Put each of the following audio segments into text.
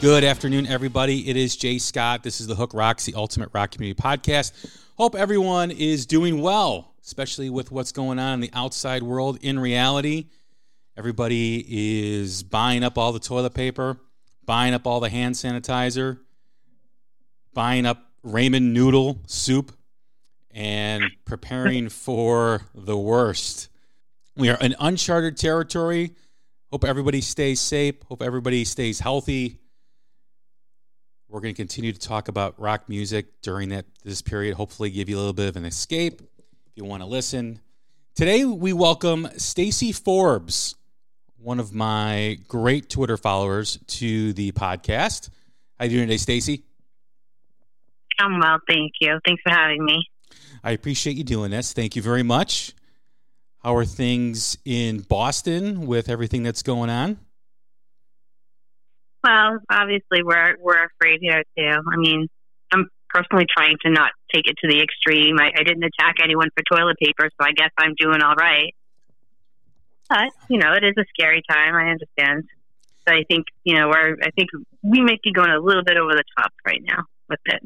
Good afternoon, everybody. It is Jay Scott. This is the Hook Rocks, the ultimate rock community podcast. Hope everyone is doing well, especially with what's going on in the outside world. In reality, everybody is buying up all the toilet paper, buying up all the hand sanitizer, buying up ramen noodle soup, and preparing for the worst. We are in uncharted territory. Hope everybody stays safe. Hope everybody stays healthy. We're going to continue to talk about rock music during this period, hopefully give you a little bit of an escape if you want to listen. Today, we welcome Stacey Forbes, one of my great Twitter followers, to the podcast. How are you doing today, Stacey? I'm well, thank you. Thanks for having me. I appreciate you doing this. Thank you very much. How are things in Boston with everything that's going on? Well, obviously, we're afraid here, too. I mean, I'm personally trying to not take it to the extreme. I didn't attack anyone for toilet paper, so I guess I'm doing all right. But, you know, it is a scary time. I understand. But I think, you know, we might be going a little bit over the top right now with it.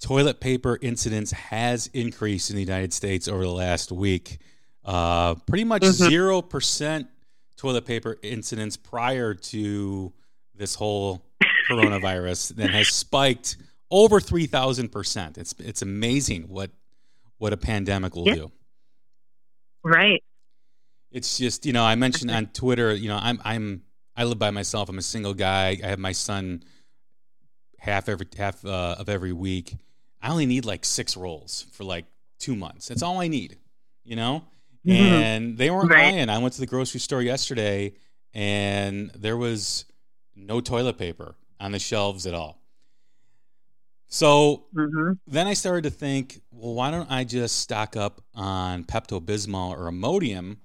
Toilet paper incidents has increased in the United States over the last week. Pretty much 0% toilet paper incidents prior to this whole coronavirus that has spiked over 3,000%. It's amazing what a pandemic will do. Right. It's just, you know, I mentioned on Twitter, you know, I live by myself. I'm a single guy. I have my son half of every week. I only need like 6 rolls for like 2 months. That's all I need, you know? And they weren't lying. I went to the grocery store yesterday and there was no toilet paper on the shelves at all. So then I started to think, well, why don't I just stock up on Pepto-Bismol or Imodium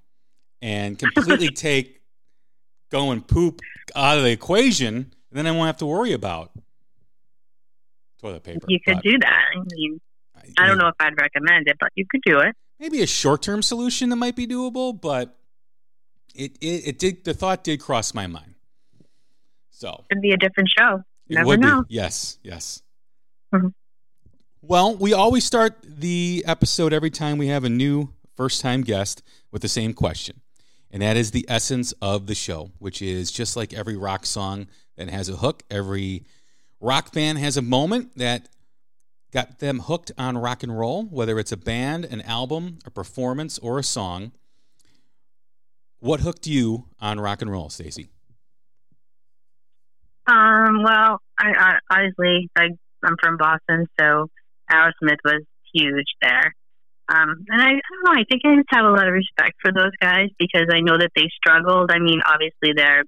and completely take go and poop out of the equation, and then I won't have to worry about toilet paper. You could do that. I mean, I don't know if I'd recommend it, but you could do it. Maybe a short-term solution that might be doable, but the thought did cross my mind. So it'd be a different show. You never know. Yes. Mm-hmm. Well, we always start the episode every time we have a new first-time guest with the same question, and that is the essence of the show, which is just like every rock song that has a hook, every rock fan has a moment that got them hooked on rock and roll, whether it's a band, an album, a performance, or a song. What hooked you on rock and roll, Stacey? Well, I'm from Boston, so Aerosmith was huge there. And I don't know, I think I just have a lot of respect for those guys because I know that they struggled. I mean, obviously they're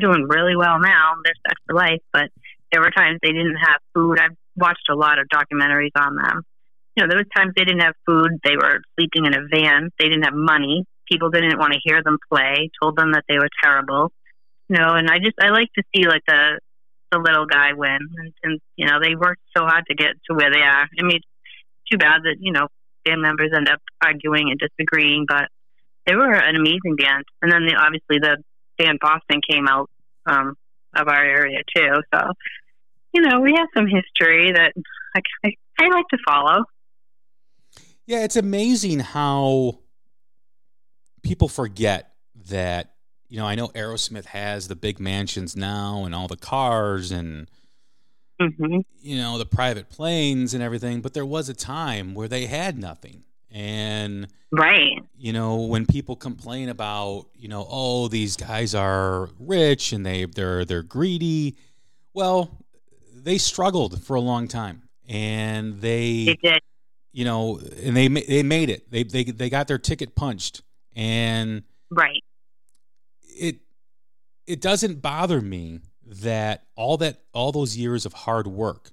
doing really well now. They're set for life, but there were times they didn't have food. I've watched a lot of documentaries on them. you know, there was times they didn't have food. They were sleeping in a van. They didn't have money. People didn't want to hear them play, told them that they were terrible. You know, and I like to see like the little guy win. And, you know, they worked so hard to get to where they are. I mean, it's too bad that, you know, band members end up arguing and disagreeing, but they were an amazing band. And then obviously the band Boston came out of our area too. So, you know, we have some history that I like to follow. Yeah, it's amazing how people forget that, you know, I know Aerosmith has the big mansions now and all the cars and, mm-hmm. you know, the private planes and everything, but there was a time where they had nothing. And, right. you know, when people complain about, you know, oh, these guys are rich and they're greedy. Well, they struggled for a long time and they did. You know, and they made it. They got their ticket punched, and right. It doesn't bother me that all those years of hard work,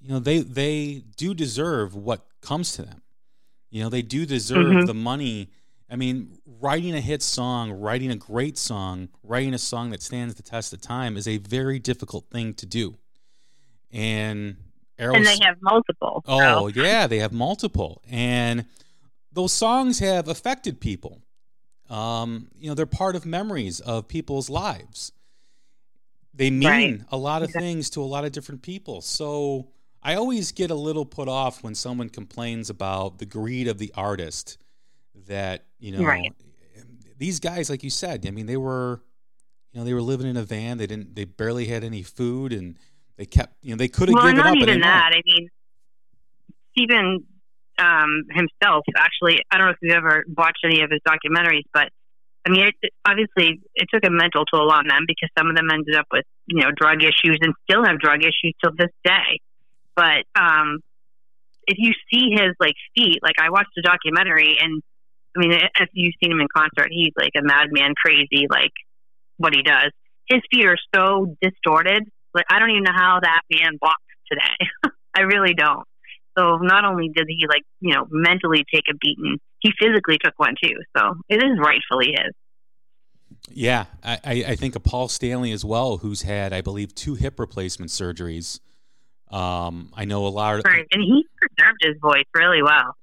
you know, they do deserve what comes to them. You know, they do deserve mm-hmm. the money. I mean, writing a hit song, writing a great song, writing a song that stands the test of time is a very difficult thing to do, and they have multiple. Oh, so. Yeah, they have multiple. And those songs have affected people. You know, they're part of memories of people's lives. They mean right. a lot of exactly. things to a lot of different people. So I always get a little put off when someone complains about the greed of the artist that, you know, right. these guys, like you said, I mean, they were living in a van. They barely had any food, and they kept, you know, they could have given up. Well, not even that. I mean, Steven himself, actually, I don't know if you've ever watched any of his documentaries, but, I mean, obviously, it took a mental toll on them because some of them ended up with, you know, drug issues and still have drug issues till this day. But if you see his, like, feet, like, I watched the documentary, and, I mean, if you've seen him in concert, he's, like, a madman crazy, like, what he does. His feet are so distorted. Like, I don't even know how that man walks today. I really don't. So not only did he, like, you know, mentally take a beating, he physically took one too. So it is rightfully his. Yeah. I think of Paul Stanley as well, who's had, I believe, 2 hip replacement surgeries. I know a lot of... Right. And he preserved his voice really well.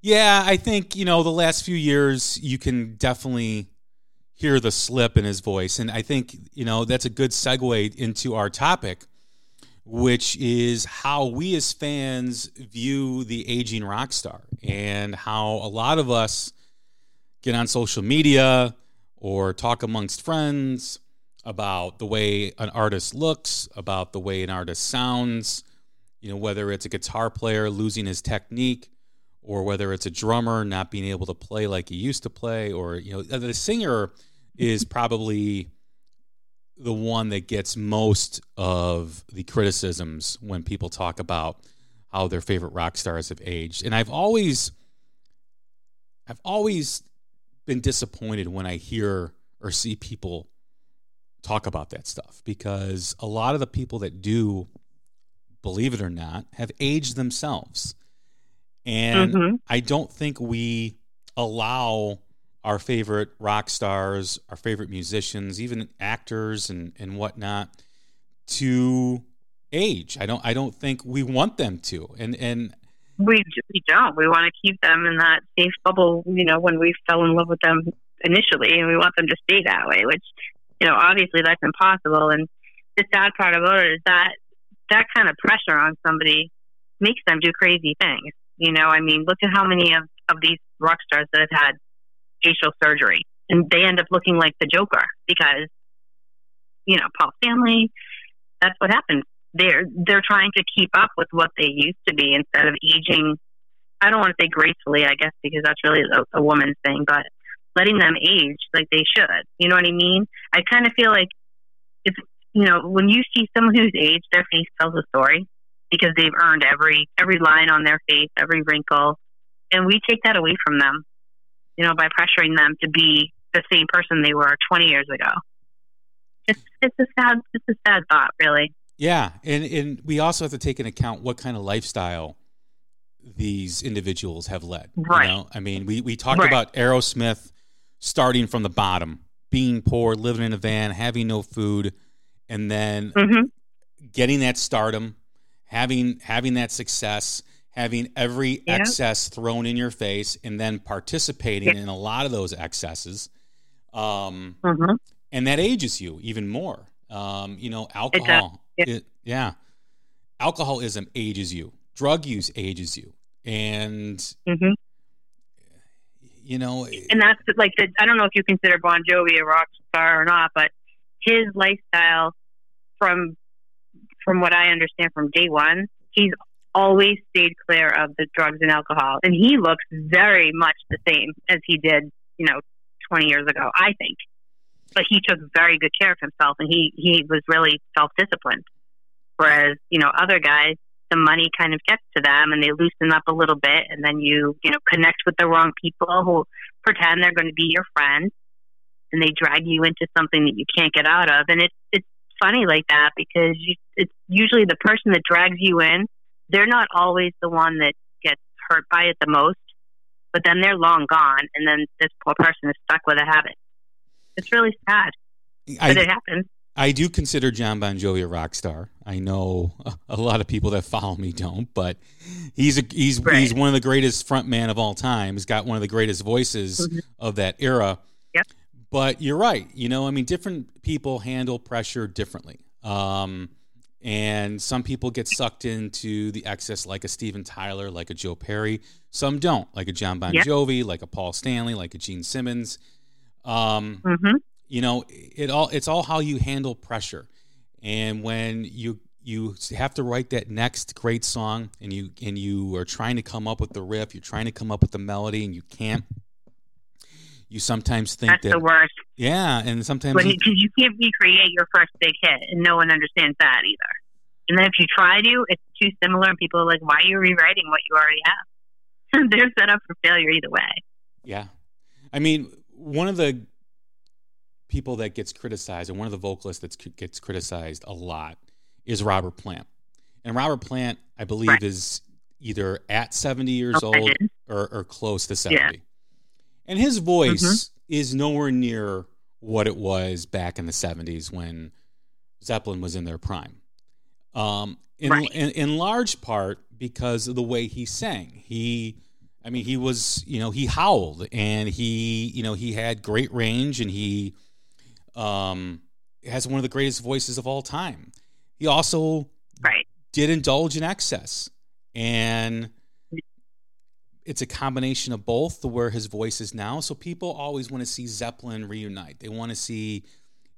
Yeah. I think, you know, the last few years, you can definitely hear the slip in his voice. And I think, you know, that's a good segue into our topic, which is how we as fans view the aging rock star and how a lot of us get on social media or talk amongst friends about the way an artist looks, about the way an artist sounds, you know, whether it's a guitar player losing his technique, or whether it's a drummer not being able to play like he used to play, or, you know, the singer is probably the one that gets most of the criticisms when people talk about how their favorite rock stars have aged. And I've always been disappointed when I hear or see people talk about that stuff, because a lot of the people that do, believe it or not, have aged themselves. And mm-hmm. I don't think we allow our favorite rock stars, our favorite musicians, even actors and whatnot, to age. I don't think we want them to. And we don't. We want to keep them in that safe bubble, you know, when we fell in love with them initially, and we want them to stay that way, which, you know, obviously that's impossible. And the sad part about it is that kind of pressure on somebody makes them do crazy things. You know, I mean, look at how many of these rock stars that have had facial surgery, and they end up looking like the Joker because, you know, Paul Stanley, that's what happens. They're trying to keep up with what they used to be instead of aging. I don't want to say gracefully, I guess, because that's really a woman's thing, but letting them age like they should. You know what I mean? I kind of feel like it's, you know, when you see someone who's aged, their face tells a story because they've earned every line on their face, every wrinkle, and we take that away from them, you know, by pressuring them to be the same person they were 20 years ago. It's a sad thought, really. Yeah, and we also have to take into account what kind of lifestyle these individuals have led. Right. You know? I mean, we talked about Aerosmith starting from the bottom, being poor, living in a van, having no food, and then getting that stardom, having that success, having every excess thrown in your face, and then participating in a lot of those excesses. And that ages you even more. You know, alcohol. Alcoholism ages you. Drug use ages you. And, you know. And that's like, I don't know if you consider Bon Jovi a rock star or not, but his lifestyle from what I understand from day one, he's always stayed clear of the drugs and alcohol. And he looks very much the same as he did, you know, 20 years ago, I think. But he took very good care of himself, and he was really self-disciplined. Whereas, you know, other guys, the money kind of gets to them and they loosen up a little bit, and then you know, connect with the wrong people who pretend they're going to be your friend, and they drag you into something that you can't get out of. And it's funny like that, because it's usually the person that drags you in, they're not always the one that gets hurt by it the most, but then they're long gone, and then this poor person is stuck with a habit. It's really sad, but it happens. I do consider John Bon Jovi a rock star. I know a lot of people that follow me don't, but he's one of the greatest frontman of all time. He's got one of the greatest voices of that era. Yep. But you're right. You know, I mean, different people handle pressure differently. And some people get sucked into the excess, like a Steven Tyler, like a Joe Perry. Some don't, like a John Bon Jovi, like a Paul Stanley, like a Gene Simmons. You know, it's all how you handle pressure. And when you have to write that next great song, and you are trying to come up with the riff, you're trying to come up with the melody, and you can't. You sometimes think that's the worst. Yeah, and sometimes because you can't recreate your first big hit, and no one understands that either. And then if you try to, it's too similar, and people are like, "Why are you rewriting what you already have?" They're set up for failure either way. Yeah, I mean, one of the people that gets criticized, and one of the vocalists that gets criticized a lot, is Robert Plant. And Robert Plant, I believe, is either at 70 years old or close to 70. Yeah. And his voice is nowhere near what it was back in the 70s when Zeppelin was in their prime. In large part because of the way he sang. He was, you know, he howled, and he had great range, and he has one of the greatest voices of all time. He also did indulge in excess, and it's a combination of both, to where his voice is now. So people always want to see Zeppelin reunite. They want to see,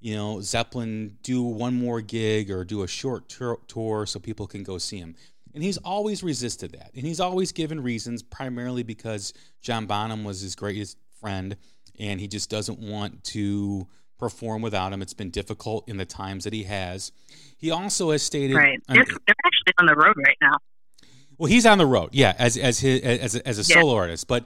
you know, Zeppelin do one more gig or do a short tour so people can go see him. And he's always resisted that. And he's always given reasons, primarily because John Bonham was his greatest friend, and he just doesn't want to perform without him. It's been difficult in the times that he has. He also has stated... Right. They're actually on the road right now. Well, he's on the road, yeah, as a solo artist, but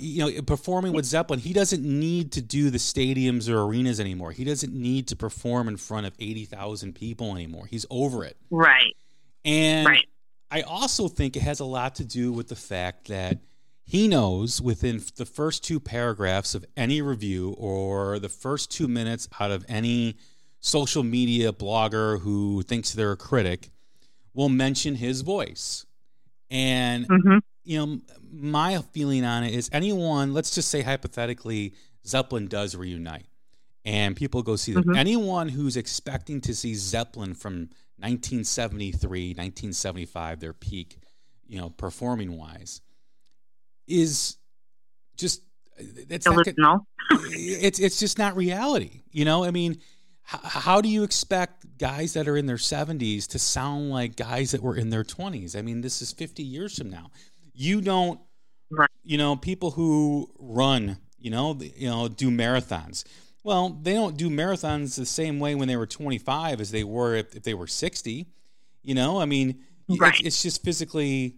you know, performing with Zeppelin, he doesn't need to do the stadiums or arenas anymore. He doesn't need to perform in front of 80,000 people anymore. He's over it, right? And I also think it has a lot to do with the fact that he knows within the first two paragraphs of any review, or the first 2 minutes out of any social media blogger who thinks they're a critic, will mention his voice. And, you know, my feeling on it is, anyone, let's just say hypothetically, Zeppelin does reunite and people go see them. Anyone who's expecting to see Zeppelin from 1973, 1975, their peak, you know, performing wise, is just, it's just not reality. You know, I mean, how do you expect guys that are in their 70s to sound like guys that were in their 20s? I mean, this is 50 years from now. You don't, you know, people who run, you know, do marathons. Well, they don't do marathons the same way when they were 25 as they were if they were 60. You know, I mean, it's just physically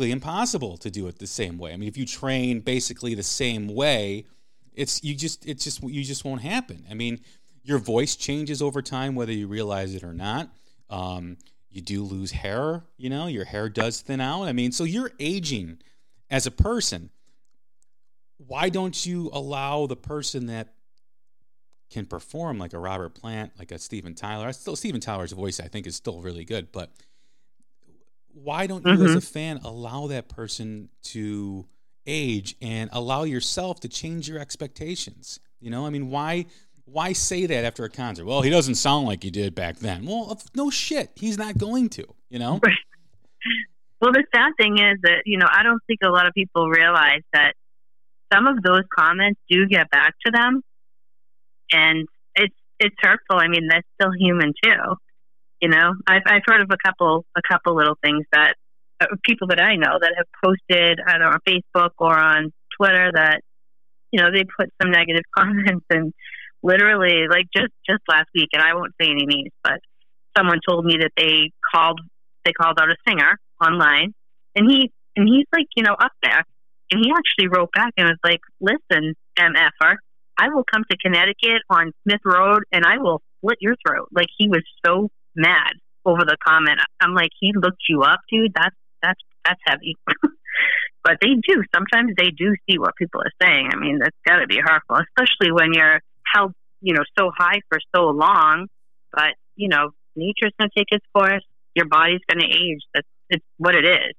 impossible to do it the same way. I mean, if you train basically the same way, it just won't happen. I mean, your voice changes over time, whether you realize it or not. you do lose hair, you know, your hair does thin out. I mean, so you're aging as a person. Why don't you allow the person that can perform like a Robert Plant, like a Steven Tyler? Steven Tyler's voice, I think, is still really good, but why don't you as a fan allow that person to age and allow yourself to change your expectations? You know, I mean, why say that after a concert? Well, he doesn't sound like he did back then. Well, no shit. He's not going to, you know? Right. Well, the sad thing is that, you know, I don't think a lot of people realize that some of those comments do get back to them, and it's hurtful. I mean, that's still human too. You know, I've heard of a couple little things that people that I know that have posted either on Facebook or on Twitter that, you know, they put some negative comments, and literally like just last week, and I won't say any names, but someone told me that they called out a singer online, and he's like, you know, up there, and he actually wrote back and was like, listen, MFer, I will come to Connecticut on Smith Road and I will slit your throat. Like, he was so mad over the comment. I'm like, he looked you up, dude. That's heavy. But they do. Sometimes they do see what people are saying. I mean, that's got to be hurtful, especially when you're held, you know, so high for so long. But, you know, nature's going to take its course. Your body's going to age. It's what it is.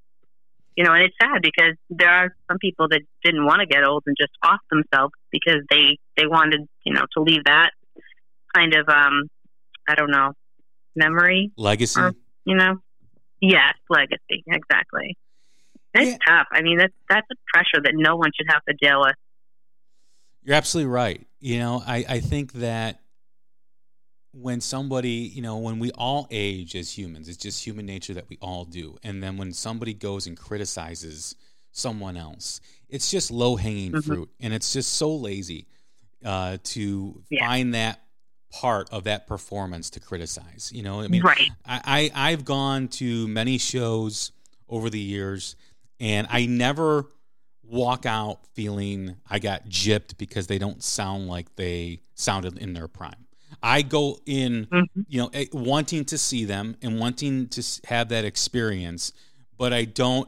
You know, and it's sad because there are some people that didn't want to get old and just off themselves because they wanted, you know, to leave that kind of, I don't know, memory, legacy, or, you know, yes, legacy, exactly. That's tough. I mean, that's a pressure that no one should have to deal with. You're absolutely right. You know, I think that when somebody, you know, when we all age as humans, it's just human nature that we all do. And then when somebody goes and criticizes someone else, it's just low hanging fruit, and it's just so lazy to find that part of that performance to criticize. You know, I mean, right. I've gone to many shows over the years, and I never walk out feeling I got gypped because they don't sound like they sounded in their prime. I go in, you know, wanting to see them and wanting to have that experience, but I don't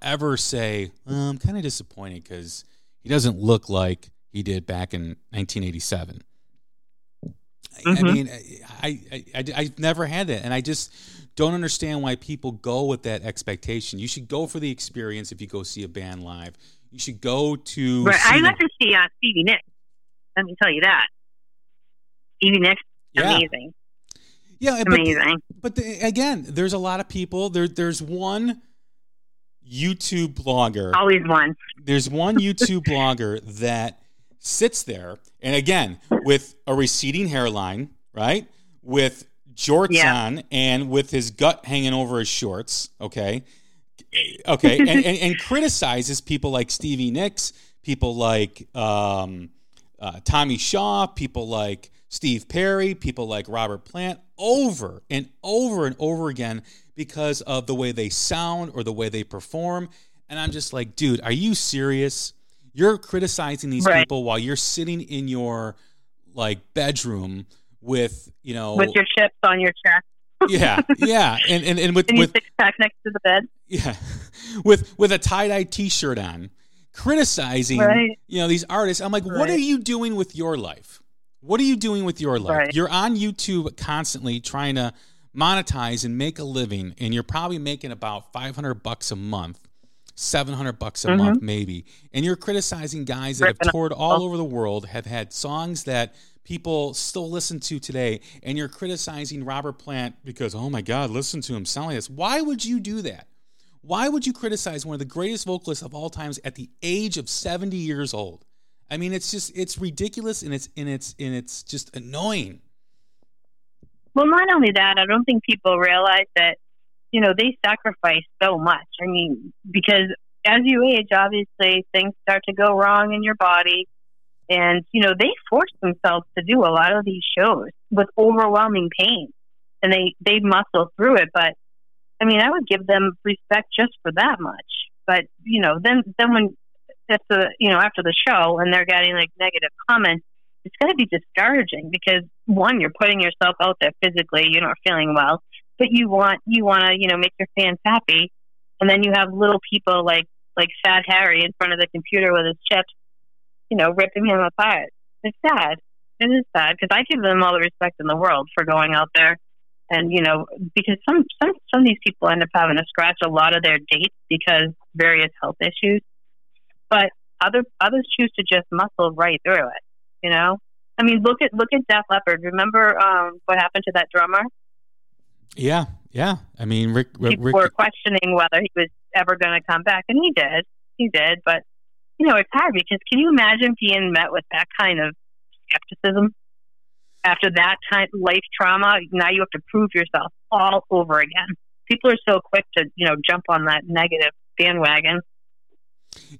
ever say, I'm kind of disappointed because he doesn't look like he did back in 1987. I mean, I've never had that, and I just don't understand why people go with that expectation. You should go for the experience if you go see a band live. You should go to... Right. I got to see Stevie Nicks. Let me tell you that. Stevie Nicks, amazing. Yeah, amazing. But again, there's a lot of people. There's one YouTube blogger. Always one. There's one YouTube blogger that sits there, and again, with a receding hairline, right? With jorts on and with his gut hanging over his shorts, okay, and criticizes people like Stevie Nicks, people like Tommy Shaw, people like Steve Perry, people like Robert Plant over and over and over again because of the way they sound or the way they perform. And I'm just like, dude, are you serious? You're criticizing these people while you're sitting in your like bedroom with, you know, with your chips on your chest. Yeah. And with your six-pack next to the bed. Yeah. With a tie-dye t-shirt on, criticizing, you know, these artists. I'm like, what are you doing with your life? Right. You're on YouTube constantly trying to monetize and make a living, and you're probably making about $500 a month. $700 a month, maybe. And you're criticizing guys that have toured all over the world, have had songs that people still listen to today. And you're criticizing Robert Plant because, oh my God, listen to him sound like this. Why would you do that? Why would you criticize one of the greatest vocalists of all times at the age of 70 years old? I mean, it's just, it's ridiculous, and it's just annoying. Well, not only that, I don't think people realize that, you know, they sacrifice so much. I mean, because as you age, obviously things start to go wrong in your body, and, you know, they force themselves to do a lot of these shows with overwhelming pain, and they muscle through it. But I mean, I would give them respect just for that much. But, you know, then when that's a, you know, after the show and they're getting like negative comments, it's going to be discouraging because one, you're putting yourself out there physically, you're not feeling well. but you want to, make your fans happy. And then you have little people like Sad Harry in front of the computer with his chips, ripping him apart. It's sad. It is sad, because I give them all the respect in the world for going out there. And, because some of these people end up having to scratch a lot of their dates because various health issues. But others choose to just muscle right through it, I mean, look at Def Leppard. Remember what happened to that drummer? Yeah. I mean, Rick were questioning whether he was ever going to come back, and he did. But, it's hard, because can you imagine being met with that kind of skepticism? After that time, life trauma, now you have to prove yourself all over again. People are so quick to, jump on that negative bandwagon.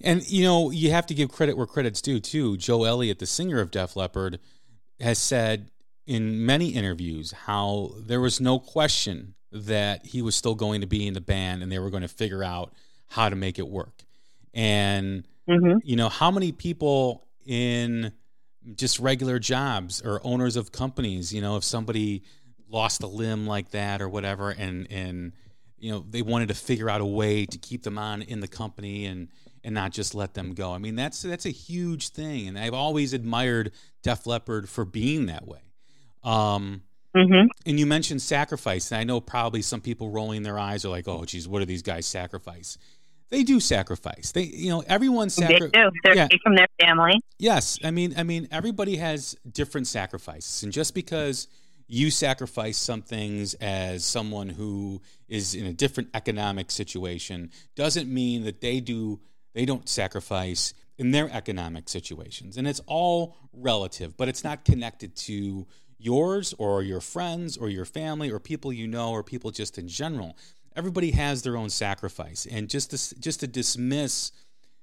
And, you have to give credit where credit's due, too. Joe Elliott, the singer of Def Leppard, has said in many interviews how there was no question that he was still going to be in the band and they were going to figure out how to make it work. And, how many people in just regular jobs or owners of companies, if somebody lost a limb like that or whatever, and they wanted to figure out a way to keep them on in the company and not just let them go. I mean, that's a huge thing. And I've always admired Def Leppard for being that way. And you mentioned sacrifice. And I know probably some people rolling their eyes are like, oh geez, what do these guys sacrifice? They do sacrifice. They, everyone sacrifices. They do. They're away from their family. Yes. I mean, everybody has different sacrifices. And just because you sacrifice some things as someone who is in a different economic situation doesn't mean that they don't sacrifice in their economic situations. And it's all relative, but it's not connected to yours or your friends or your family or people or people just in general. Everybody has their own sacrifice, and just to dismiss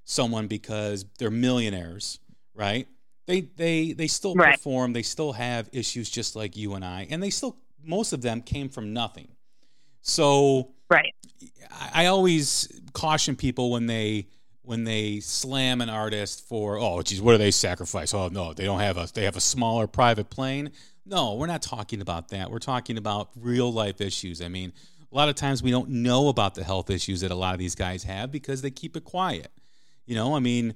someone because they're millionaires, right? They still perform, they still have issues just like you and I, and they still, most of them came from nothing. So I always caution people when they slam an artist for, oh geez, what do they sacrifice? Oh no, they have a smaller private plane. No, we're not talking about that. We're talking about real life issues. I mean, a lot of times we don't know about the health issues that a lot of these guys have because they keep it quiet. Exactly.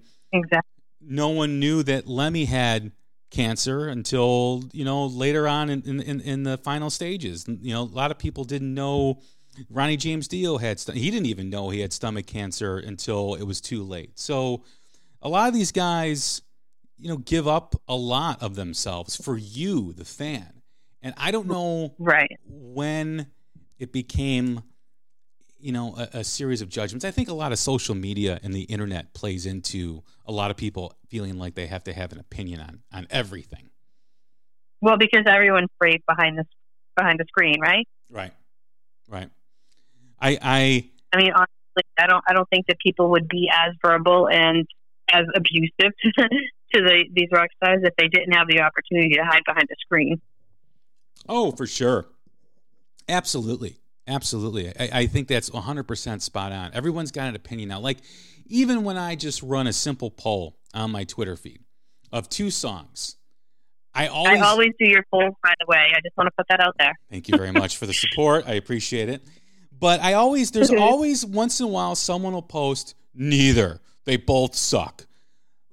No one knew that Lemmy had cancer until, later on in the final stages. A lot of people didn't know Ronnie James Dio had, he didn't even know he had stomach cancer until it was too late. So a lot of these guys, give up a lot of themselves for you, the fan. And I don't know when it became, a series of judgments. I think a lot of social media and the internet plays into a lot of people feeling like they have to have an opinion on everything. Well, because everyone's brave behind the screen, right? Right. I mean, honestly, I don't think that people would be as verbal and as abusive to these rock stars if they didn't have the opportunity to hide behind a screen. Oh, for sure. Absolutely. I think that's 100% spot on. Everyone's got an opinion now. Like, even when I just run a simple poll on my Twitter feed of two songs, I always do your polls, by the way. I just want to put that out there. Thank you very much for the support. I appreciate it. But there's always once in a while someone will post, neither. They both suck.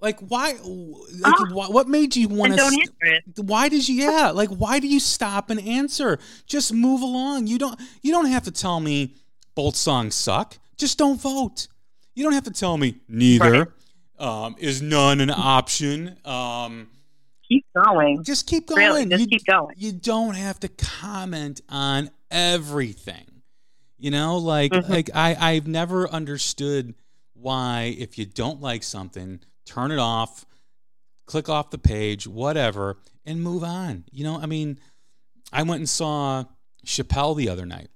Like, why? What made you want to? Don't answer it. Why did you? Yeah. Like, why do you stop and answer? Just move along. You don't have to tell me both songs suck. Just don't vote. You don't have to tell me neither. Right. Is none an option? Keep going. Just keep going. Really, just keep going. You don't have to comment on everything. I've never understood why, if you don't like something, turn it off, click off the page, whatever, and move on. I went and saw Chappelle the other night,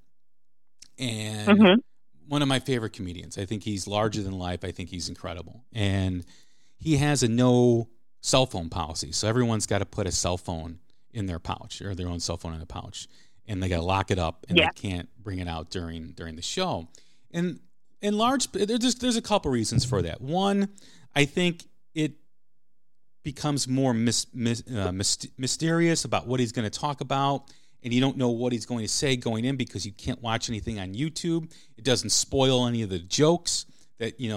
and one of my favorite comedians. I think he's larger than life. I think he's incredible. And he has a no cell phone policy. So everyone's got to put a cell phone in their pouch, or their own cell phone in a pouch, and they got to lock it up, and they can't bring it out during the show. And in large, there's a couple reasons for that. One, I think it becomes more mysterious about what he's going to talk about, and you don't know what he's going to say going in because you can't watch anything on YouTube. It doesn't spoil any of the jokes that you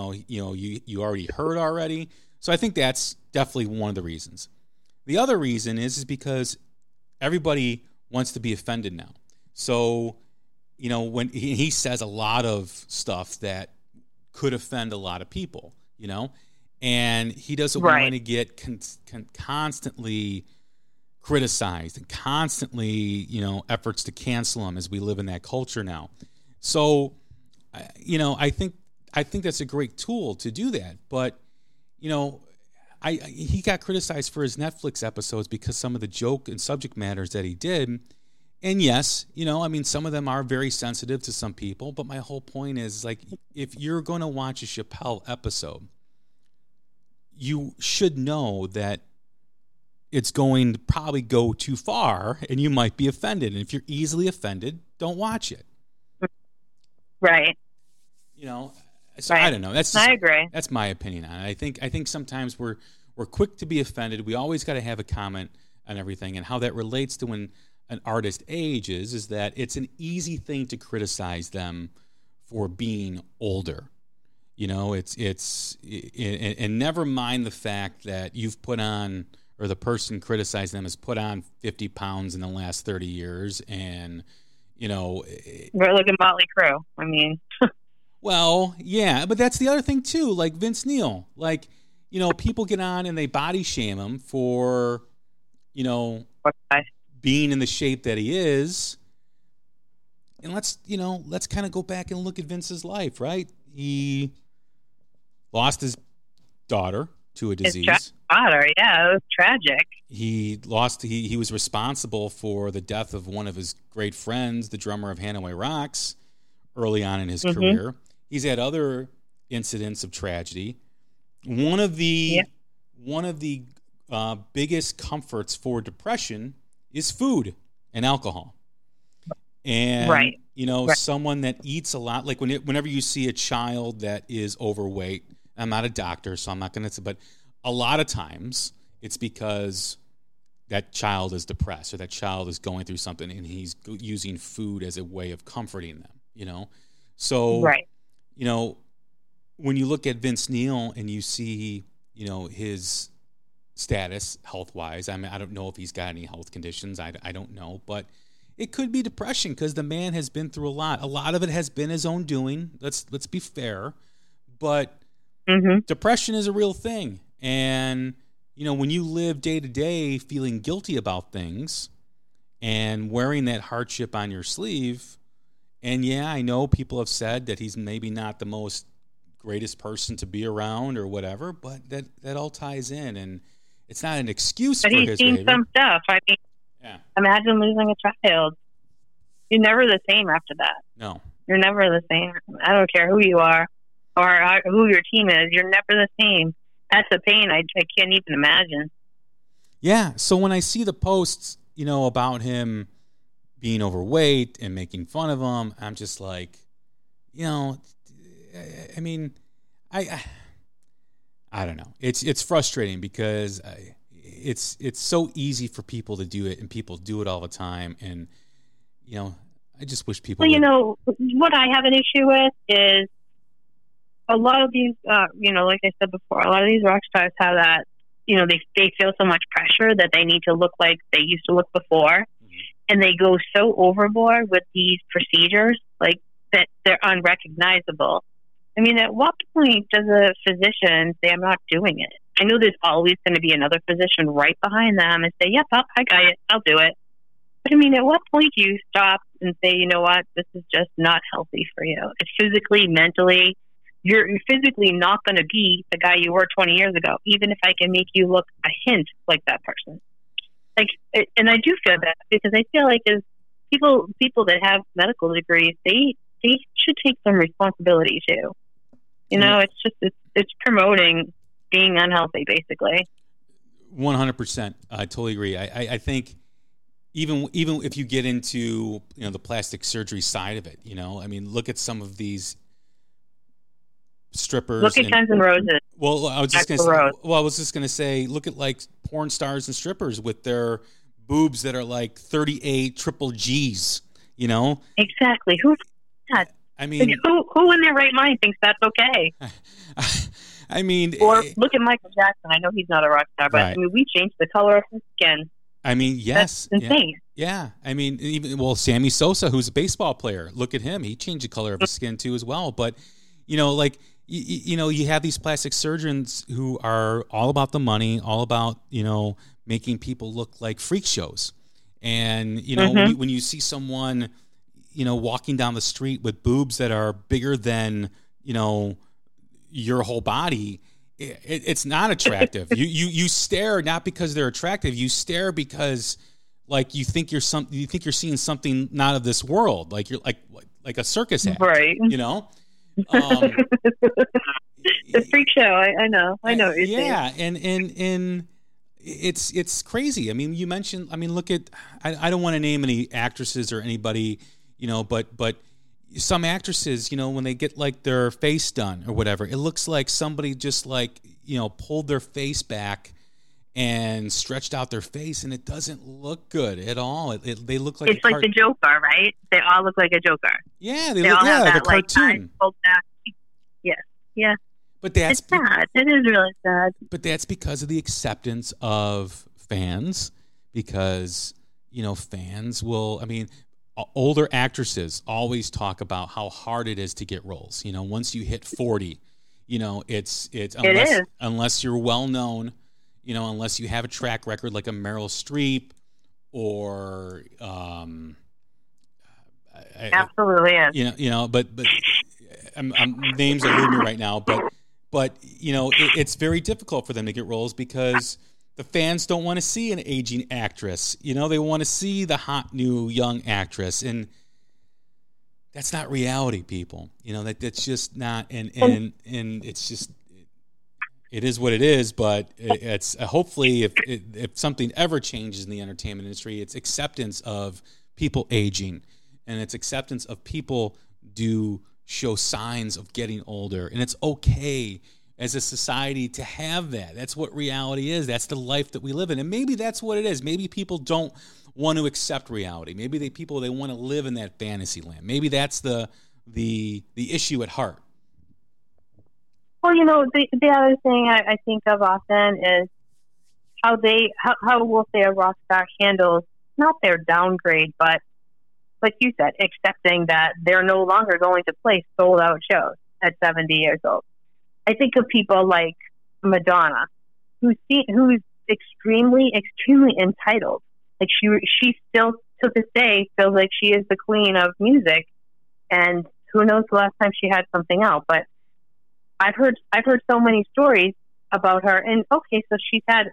already heard already. So I think that's definitely one of the reasons. The other reason is because everybody wants to be offended now. So, you know, when he says a lot of stuff that could offend a lot of people, you know, and he doesn't want to get constantly criticized and constantly, you know, efforts to cancel him as we live in that culture now. So, you know, I think that's a great tool to do that. But, you know, he got criticized for his Netflix episodes because some of the joke and subject matters that he did. And yes, you know, I mean, some of them are very sensitive to some people, but my whole point is, like, if you're going to watch a Chappelle episode, you should know that it's going to probably go too far and you might be offended. And if you're easily offended, don't watch it. Right. You know, so I don't know. That's just, I agree. That's my opinion on it. I think sometimes we're quick to be offended. We always got to have a comment on everything, and how that relates to when an artist ages is that it's an easy thing to criticize them for being older. You know, it's and never mind the fact that you've put on, or the person criticized them has put on 50 pounds in the last 30 years, and you know, we're looking Motley Crue. I mean. Well, yeah, but that's the other thing too. Like Vince Neil, like, you know, people get on and they body shame him for, you know, being in the shape that he is. And let's kind of go back and look at Vince's life, right? He lost his daughter to a disease. His daughter, yeah, it was tragic. He was responsible for the death of one of his great friends, the drummer of Hanoi Rocks, early on in his career. He's had other incidents of tragedy. One of the biggest comforts for depression is food and alcohol. And, someone that eats a lot, like whenever you see a child that is overweight, I'm not a doctor, so I'm not going to, but a lot of times it's because that child is depressed or that child is going through something, and he's using food as a way of comforting them. You know, so, you know, when you look at Vince Neil and you see, you know, his status health wise, I mean, I don't know if he's got any health conditions. I don't know, but it could be depression because the man has been through a lot. A lot of it has been his own doing. Let's be fair, but depression is a real thing. And, you know, when you live day to day feeling guilty about things and wearing that hardship on your sleeve. And yeah, I know people have said that he's maybe not the most greatest person to be around or whatever, but that all ties in, and it's not an excuse for his behavior. But he's seen some stuff. I mean, Imagine losing a child. You're never the same after that. No. You're never the same. I don't care who you are or who your team is. You're never the same. That's a pain I can't even imagine. Yeah, so when I see the posts, you know, about him being overweight and making fun of him, I'm just like, you know, I mean, I don't know. It's frustrating because it's so easy for people to do it, and people do it all the time. And, you know, I just wish people. Well, you know, what I have an issue with is a lot of these, you know, like I said before, a lot of these rock stars have that, you know, they feel so much pressure that they need to look like they used to look before. And they go so overboard with these procedures, like, that they're unrecognizable. I mean, at what point does a physician say, I'm not doing it? I know there's always going to be another physician right behind them and say, yep, I got it. I'll do it. But, I mean, at what point do you stop and say, you know what, this is just not healthy for you? It's physically, mentally, you're physically not going to be the guy you were 20 years ago, even if I can make you look a hint like that person. Like, and I do feel that because I feel like as people that have medical degrees, they should take some responsibility too. You know, it's just it's promoting being unhealthy, basically. 100%, I totally agree. I think even if you get into, you know, the plastic surgery side of it, you know, I mean, look at some of these strippers. Look at Guns N' Roses. Well, I was just going to say, look at like porn stars and strippers with their boobs that are like 38 triple G's, you know? Exactly. Who's that? I mean, who in their right mind thinks that's okay? I mean, or look at Michael Jackson. I know he's not a rock star, but right. I mean, we changed the color of his skin. I mean, yes. That's insane. Yeah. I mean, even Sammy Sosa, who's a baseball player, look at him. He changed the color of his skin too as well. But, you know, like, you know, you have these plastic surgeons who are all about the money, all about, you know, making people look like freak shows. And, you know, when you see someone, you know, walking down the street with boobs that are bigger than, you know, your whole body, it's not attractive. You stare not because they're attractive. You stare because, like, you think you're seeing something not of this world. Like you're like a circus act, right? You know, the freak show. I know. What you're saying. and it's crazy. I mean, you mentioned. I mean, look at. I don't want to name any actresses or anybody, you know, but. Some actresses, you know, when they get like their face done or whatever, it looks like somebody just like, you know, pulled their face back and stretched out their face, and it doesn't look good at all. They look like it's like the Joker, right? They all look like a Joker. Yeah, they look like a cartoon. Like, yes, yeah. But that's it's sad. It is really sad. But that's because of the acceptance of fans, because you know fans will. I mean. Older actresses always talk about how hard it is to get roles. You know, once you hit 40, you know, unless you're well known, you know, unless you have a track record like a Meryl Streep or absolutely is. You know, but I'm, names are leaving me right now, but you know, it's very difficult for them to get roles because. The fans don't want to see an aging actress. You know, they want to see the hot new young actress. And that's not reality, people. You know, that's just not, and it's just, it is what it is, but it's hopefully if something ever changes in the entertainment industry, it's acceptance of people aging, and it's acceptance of people do show signs of getting older, and it's okay as a society to have that. That's what reality is. That's the life that we live in. And maybe that's what it is. Maybe people don't want to accept reality. Maybe they want to live in that fantasy land. Maybe that's the issue at heart. Well, you know, the other thing I think of often is how will say a rock star handles, not their downgrade, but like you said, accepting that they're no longer going to play sold out shows at 70 years old. I think of people like Madonna, who's extremely, extremely entitled. Like she still to this day feels like she is the queen of music, and who knows the last time she had something out. But I've heard so many stories about her, and okay, so she's had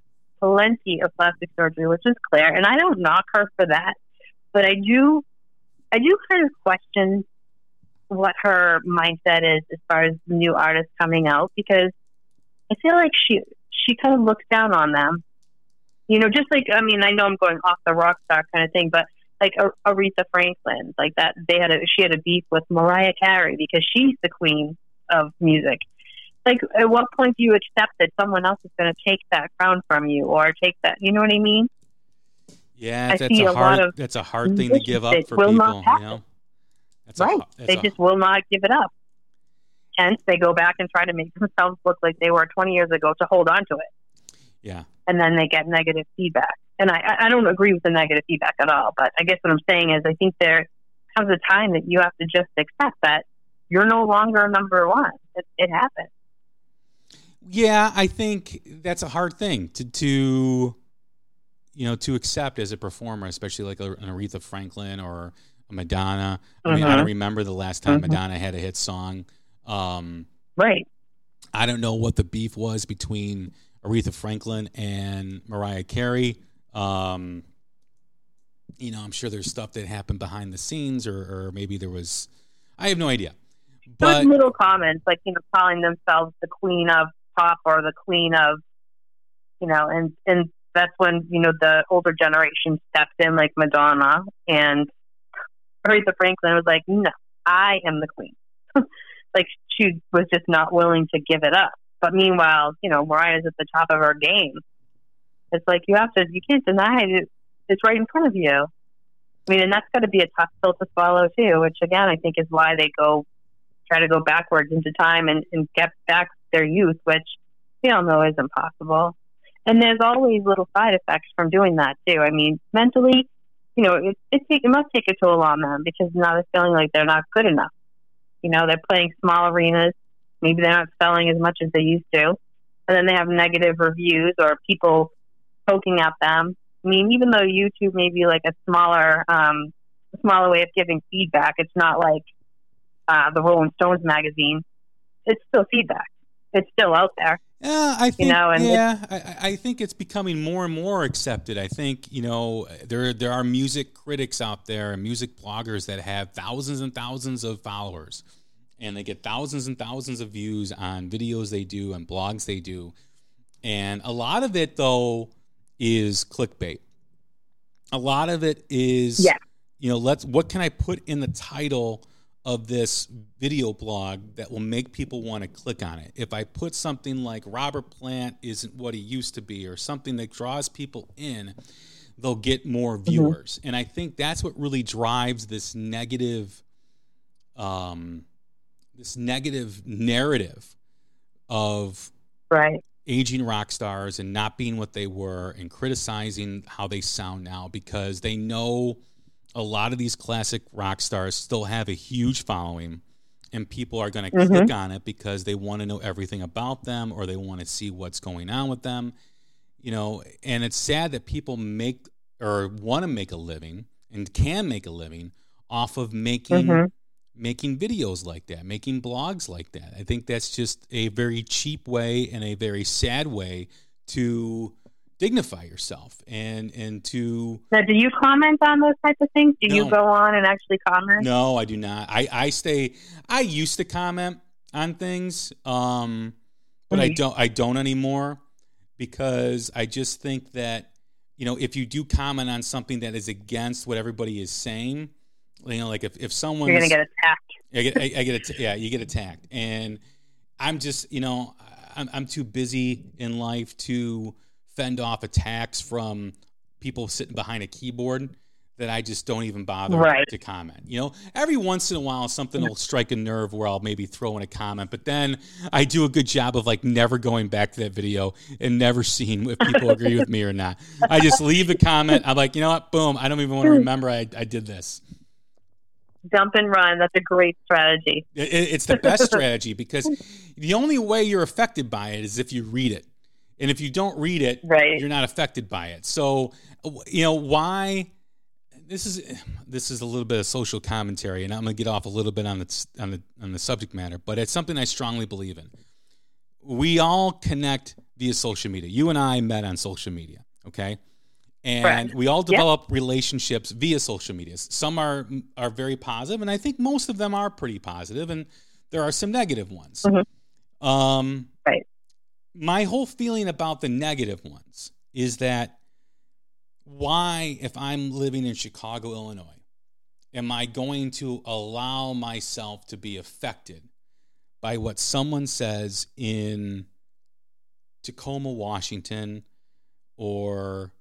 plenty of plastic surgery, which is clear, and I don't knock her for that, but I do kind of question what her mindset is as far as new artists coming out, because I feel like she kind of looks down on them. You know, just like, I mean, I know I'm going off the rock star kind of thing, but like Aretha Franklin, like that, she had a beef with Mariah Carey because she's the queen of music. Like, at what point do you accept that someone else is going to take that crown from you or take that, you know what I mean? Yeah, that's a hard thing to give up for people, you know? Right. They just will not give it up. Hence, they go back and try to make themselves look like they were 20 years ago to hold on to it. Yeah. And then they get negative feedback. And I don't agree with the negative feedback at all, but I guess what I'm saying is I think there comes a time that you have to just accept that you're no longer number one. It happens. Yeah, I think that's a hard thing to you know, to accept as a performer, especially like an Aretha Franklin or Madonna. I mean, I don't remember the last time Madonna had a hit song. Right. I don't know what the beef was between Aretha Franklin and Mariah Carey. You know, I'm sure there's stuff that happened behind the scenes, or maybe there was. I have no idea. But those little comments, like, you know, calling themselves the queen of pop or the queen of, you know, and that's when, you know, the older generation stepped in, like Madonna, and Aretha Franklin was like, no, I am the queen. Like, she was just not willing to give it up. But meanwhile, you know, Mariah's at the top of her game. It's like, you can't deny It's right in front of you. I mean, and that's got to be a tough pill to swallow too, which again, I think is why they try to go backwards into time and get back their youth, which we all know is impossible. And there's always little side effects from doing that too. I mean, mentally, you know, it must take a toll on them because now they're feeling like they're not good enough. You know, they're playing small arenas. Maybe they're not selling as much as they used to. And then they have negative reviews or people poking at them. I mean, even though YouTube may be like a smaller way of giving feedback, it's not like the Rolling Stones magazine. It's still feedback. It's still out there. Yeah, I think. You know, and yeah, I think it's becoming more and more accepted. I think, you know, there are music critics out there and music bloggers that have thousands and thousands of followers, and they get thousands and thousands of views on videos they do and blogs they do, and a lot of it though is clickbait. A lot of it is, yeah, you know, what can I put in the title of this video blog that will make people want to click on it? If I put something like Robert Plant isn't what he used to be or something that draws people in, they'll get more viewers. Mm-hmm. And I think that's what really drives this negative narrative of aging rock stars and not being what they were and criticizing how they sound now, because they know a lot of these classic rock stars still have a huge following and people are going to click on it because they want to know everything about them or they want to see what's going on with them, you know. And it's sad that people make or want to make a living and can make a living off of making videos like that, making blogs like that. I think that's just a very cheap way and a very sad way to dignify yourself and to... Now, do you comment on those types of things? Do you go on and actually comment? No, I do not. I used to comment on things, but I don't anymore, because I just think that, you know, if you do comment on something that is against what everybody is saying, you know, like if someone... You're going to get attacked. You get attacked. And I'm just, you know, I'm too busy in life to fend off attacks from people sitting behind a keyboard that I just don't even bother to comment. You know, every once in a while, something will strike a nerve where I'll maybe throw in a comment, but then I do a good job of like never going back to that video and never seeing if people agree with me or not. I just leave the comment. I'm like, you know what? Boom. I don't even want to remember I did this. Dump and run. That's a great strategy. It's the best strategy, because the only way you're affected by it is if you read it. And if you don't read it, you're not affected by it. So, you know, why this is a little bit of social commentary, and I'm going to get off a little bit on the subject matter, but it's something I strongly believe in. We all connect via social media. You and I met on social media, okay? And we all develop relationships via social media. Some are very positive, and I think most of them are pretty positive, and there are some negative ones. Mm-hmm. My whole feeling about the negative ones is that why, if I'm living in Chicago, Illinois, am I going to allow myself to be affected by what someone says in Tacoma, Washington, or,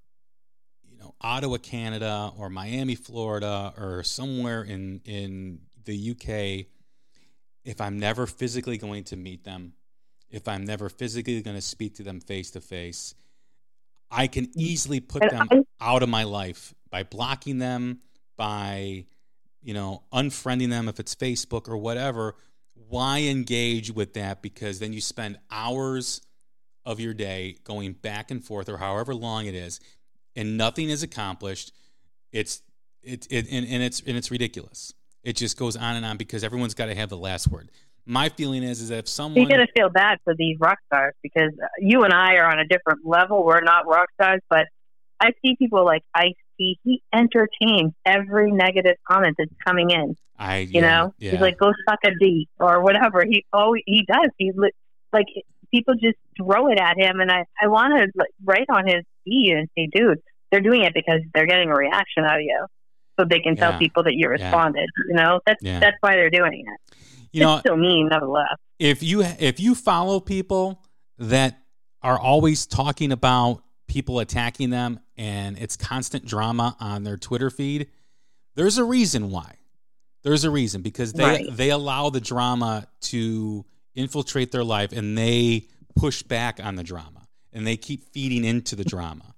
you know, Ottawa, Canada, or Miami, Florida, or somewhere in the UK, if I'm never physically going to meet them? If I'm never physically going to speak to them face to face, I can easily put them out of my life by blocking them, by, you know, unfriending them if it's Facebook or whatever. Why engage with that? Because then you spend hours of your day going back and forth, or however long it is, and nothing is accomplished. It's ridiculous. It just goes on and on because everyone's got to have the last word. My feeling is that if someone... You're going to feel bad for these rock stars, because you and I are on a different level. We're not rock stars, but I see people like Ice-T. He entertains every negative comment that's coming in. He's like, go suck a D or whatever. He does. He's like, people just throw it at him, and I want to write on his feed and say, dude, they're doing it because they're getting a reaction out of you, so they can tell people that you responded. You know, that's why they're doing it. You know, it's so mean, nevertheless. If you follow people that are always talking about people attacking them and it's constant drama on their Twitter feed. There's a reason why. There's a reason, because they allow the drama to infiltrate their life, and they push back on the drama, and they keep feeding into the drama.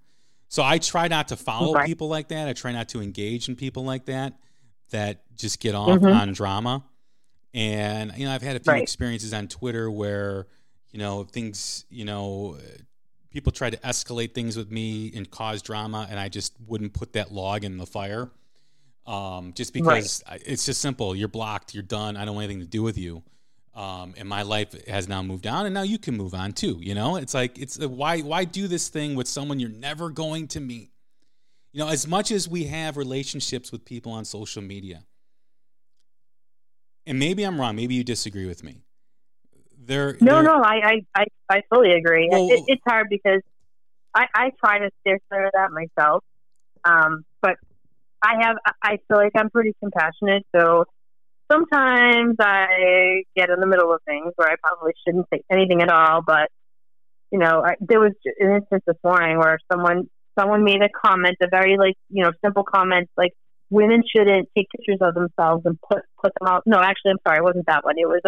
So I try not to follow people like that. I try not to engage in people like that, that just get off on drama. And, you know, I've had a few experiences on Twitter where, you know, things, you know, people try to escalate things with me and cause drama, and I just wouldn't put that log in the fire. Just because it's just simple. You're blocked. You're done. I don't want anything to do with you. And my life has now moved on, and now you can move on too. You know, it's like, it's a, why do this thing with someone you're never going to meet? You know, as much as we have relationships with people on social media, and maybe I'm wrong, maybe you disagree with me. I fully agree. Well, it's hard because I try to steer clear of that myself. But I feel like I'm pretty compassionate, so sometimes I get in the middle of things where I probably shouldn't say anything at all, but, you know, there was an instance this morning where someone made a comment, a very, like, you know, simple comment, like, women shouldn't take pictures of themselves and put them out. No, actually, I'm sorry, it wasn't that one. It was,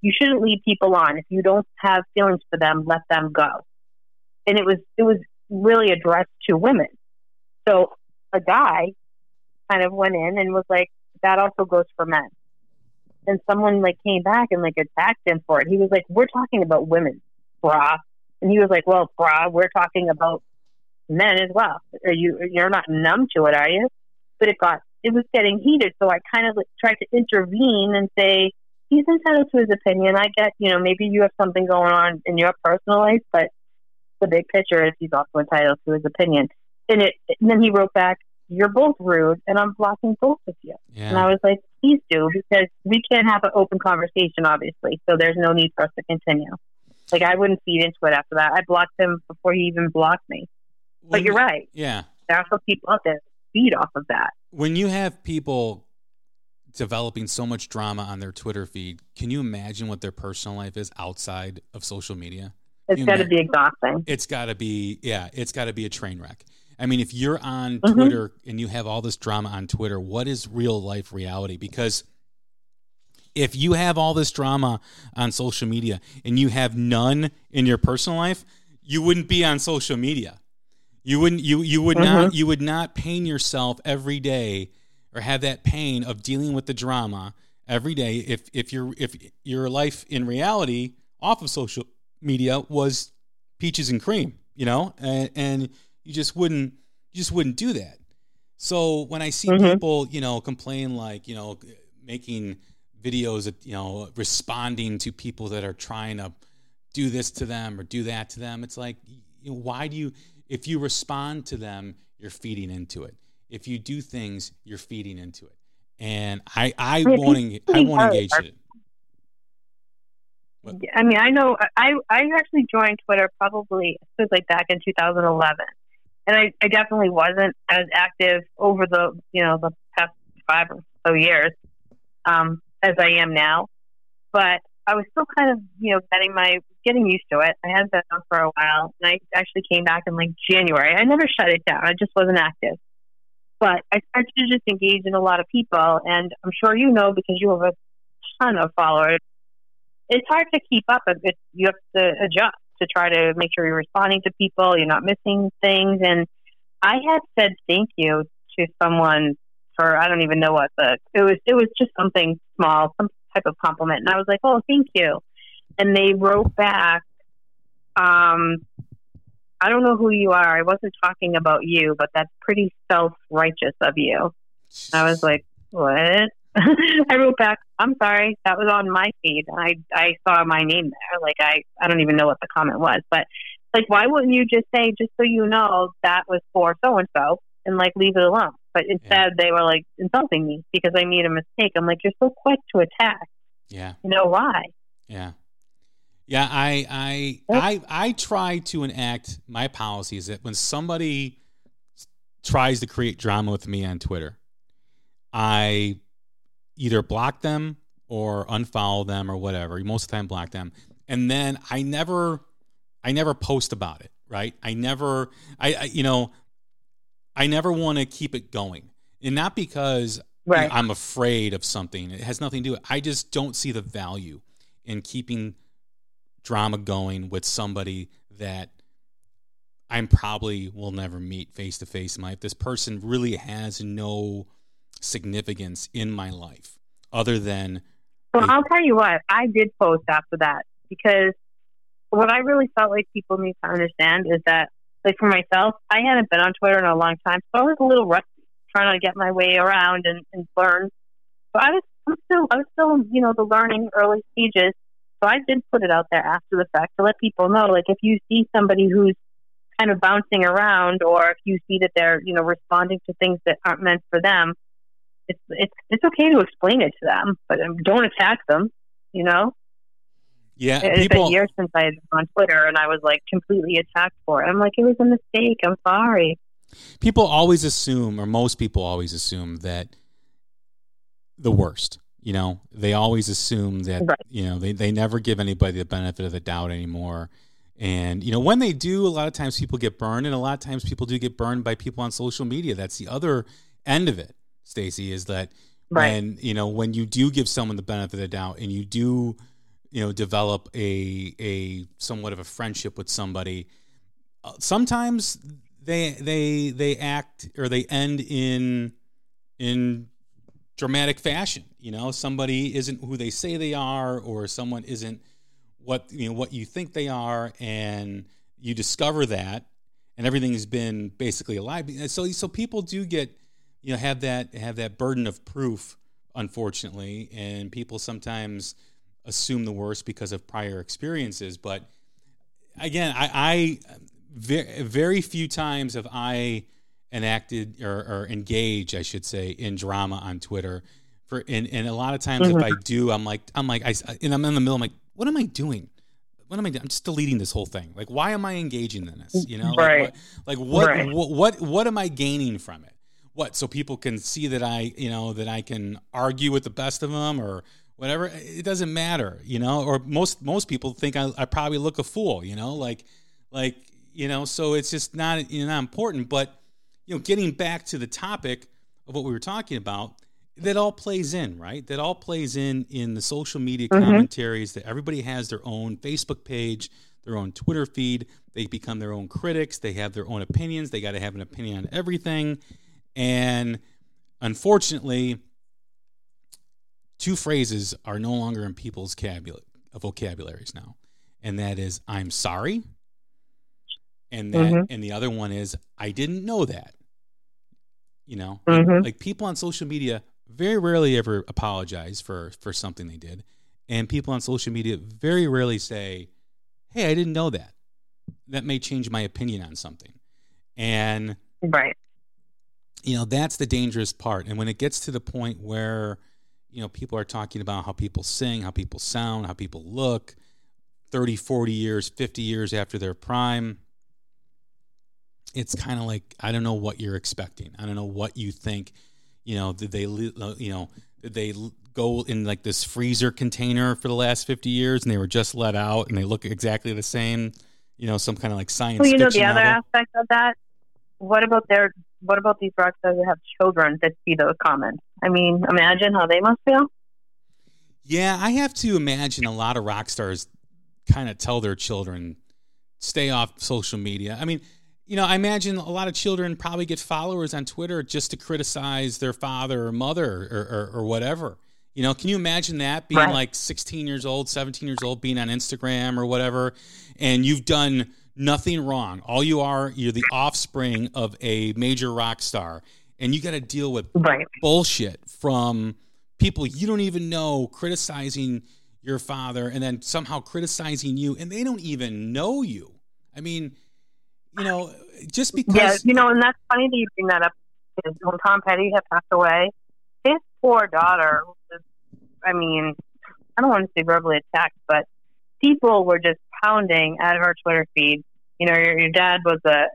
you shouldn't lead people on. If you don't have feelings for them, let them go. And it was really addressed to women. So a guy kind of went in and was like, that also goes for men. And someone like came back and like attacked him for it. He was like, we're talking about women, brah. And he was like, well, brah, we're talking about men as well. You're not numb to it, are you? But it was getting heated. So I kind of like tried to intervene and say, he's entitled to his opinion. I get, you know, maybe you have something going on in your personal life, but the big picture is he's also entitled to his opinion. And then he wrote back, you're both rude, and I'm blocking both of you. Yeah. And I was like, please do, because we can't have an open conversation, obviously, so there's no need for us to continue. Like, I wouldn't feed into it after that. I blocked him before he even blocked me. But you're right. Yeah. There are also people out there that feed off of that. When you have people developing so much drama on their Twitter feed, can you imagine what their personal life is outside of social media? It's got to be exhausting. It's got to be, yeah, it's got to be a train wreck. I mean, if you're on Twitter and you have all this drama on Twitter, what is real life reality? Because if you have all this drama on social media and you have none in your personal life, you wouldn't be on social media. You would not pain yourself every day or have that pain of dealing with the drama every day if your life in reality off of social media was peaches and cream, you know, and You just wouldn't do that. So when I see people, you know, complain, like, you know, making videos, of, you know, responding to people that are trying to do this to them or do that to them, it's like, you know, if you respond to them, you're feeding into it. If you do things, you're feeding into it. And I won't engage in it. What? I mean, I know I actually joined Twitter probably, it was like back in 2011. And I definitely wasn't as active over the, you know, the past 5 or so years as I am now. But I was still kind of, you know, getting used to it. I hadn't been on for a while. And I actually came back in like January. I never shut it down. I just wasn't active. But I started to just engage in a lot of people. And I'm sure you know, because you have a ton of followers, it's hard to keep up. You have to adjust to try to make sure you're responding to people, you're not missing things. And I had said thank you to someone for, I don't even know what, but it was just something small, some type of compliment. And I was like, oh, thank you. And they wrote back, I don't know who you are. I wasn't talking about you, but that's pretty self-righteous of you. And I was like, what? I wrote back, I'm sorry, that was on my feed. I saw my name there. Like, I don't even know what the comment was. But, like, why wouldn't you just say, just so you know, that was for so-and-so, and, like, leave it alone? But instead, they were, like, insulting me because I made a mistake. I'm like, you're so quick to attack. Yeah. You know why? Yeah. Yeah, I try to enact my policies that when somebody tries to create drama with me on Twitter, I either block them or unfollow them or whatever. Most of the time block them. And then I never post about it. Right. I never, I, you know, I never want to keep it going. And not because I'm afraid of something. It has nothing to do with it. I just don't see the value in keeping drama going with somebody that I probably will never meet face-to-face in my life. This person really has no significance in my life other than... Well, I'll tell you what. I did post after that because what I really felt like people need to understand is that, like, for myself, I hadn't been on Twitter in a long time, so I was a little rusty trying to get my way around and learn. But I was still, you know, the learning early stages. So I did put it out there after the fact to let people know, like, if you see somebody who's kind of bouncing around, or if you see that they're, you know, responding to things that aren't meant for them, it's okay to explain it to them, but don't attack them, you know? Yeah. It's been years since I had been on Twitter and I was like completely attacked for it. I'm like, it was a mistake. I'm sorry. People always assume, or most people always assume, that the worst, you know, they always assume that, you know, they never give anybody the benefit of the doubt anymore. And, you know, when they do, a lot of times people get burned, and a lot of times people do get burned by people on social media. That's the other end of it, Stacey, is that when, you know, when you do give someone the benefit of the doubt and you do, you know, develop a somewhat of a friendship with somebody, sometimes they act, or they end in dramatic fashion. You know, somebody isn't who they say they are, or someone isn't what you think they are, and you discover that, and everything has been basically a lie. So people do get, you know, have that burden of proof, unfortunately, and people sometimes assume the worst because of prior experiences. But again, I very, very few times have I enacted or engaged, I should say, in drama on Twitter. And a lot of times, if I do, I'm like, I'm in the middle, I'm like, what am I doing? What am I doing? I'm just deleting this whole thing. Like, why am I engaging in this? You know, what am I gaining from it? What? So people can see that I can argue with the best of them or whatever. It doesn't matter, you know, or most people think I probably look a fool, you know, like, you know, so it's just not, you know, not important. But, you know, getting back to the topic of what we were talking about, that all plays in, right? That all plays in the social media commentaries, that everybody has their own Facebook page, their own Twitter feed. They become their own critics. They have their own opinions. They got to have an opinion on everything. And unfortunately, two phrases are no longer in people's vocabularies now. And that is, I'm sorry. And that, and the other one is, I didn't know that. You know, like people on social media very rarely ever apologize for something they did. And people on social media very rarely say, hey, I didn't know that. That may change my opinion on something. And, you know, that's the dangerous part. And when it gets to the point where, you know, people are talking about how people sing, how people sound, how people look 30, 40 years, 50 years after their prime, it's kind of like, I don't know what you're expecting. I don't know what you think. You know, did they go in like this freezer container for the last 50 years and they were just let out and they look exactly the same, you know, some kind of like science fiction novel. Well, you know, the other aspect of that, what about these rock stars that have children that see those comments? I mean, imagine how they must feel. Yeah, I have to imagine a lot of rock stars kind of tell their children, stay off social media. I mean, you know, I imagine a lot of children probably get followers on Twitter just to criticize their father or mother or whatever. You know, can you imagine that being like 16 years old, 17 years old, being on Instagram or whatever, and you've done nothing wrong. All you are, you're the offspring of a major rock star, and you got to deal with bullshit from people you don't even know criticizing your father and then somehow criticizing you, and they don't even know you. I mean... You know, just because... Yeah, you know, and that's funny that you bring that up. When Tom Petty had passed away, his poor daughter was, I mean, I don't want to say verbally attacked, but people were just pounding out of our Twitter feed. You know, your dad was an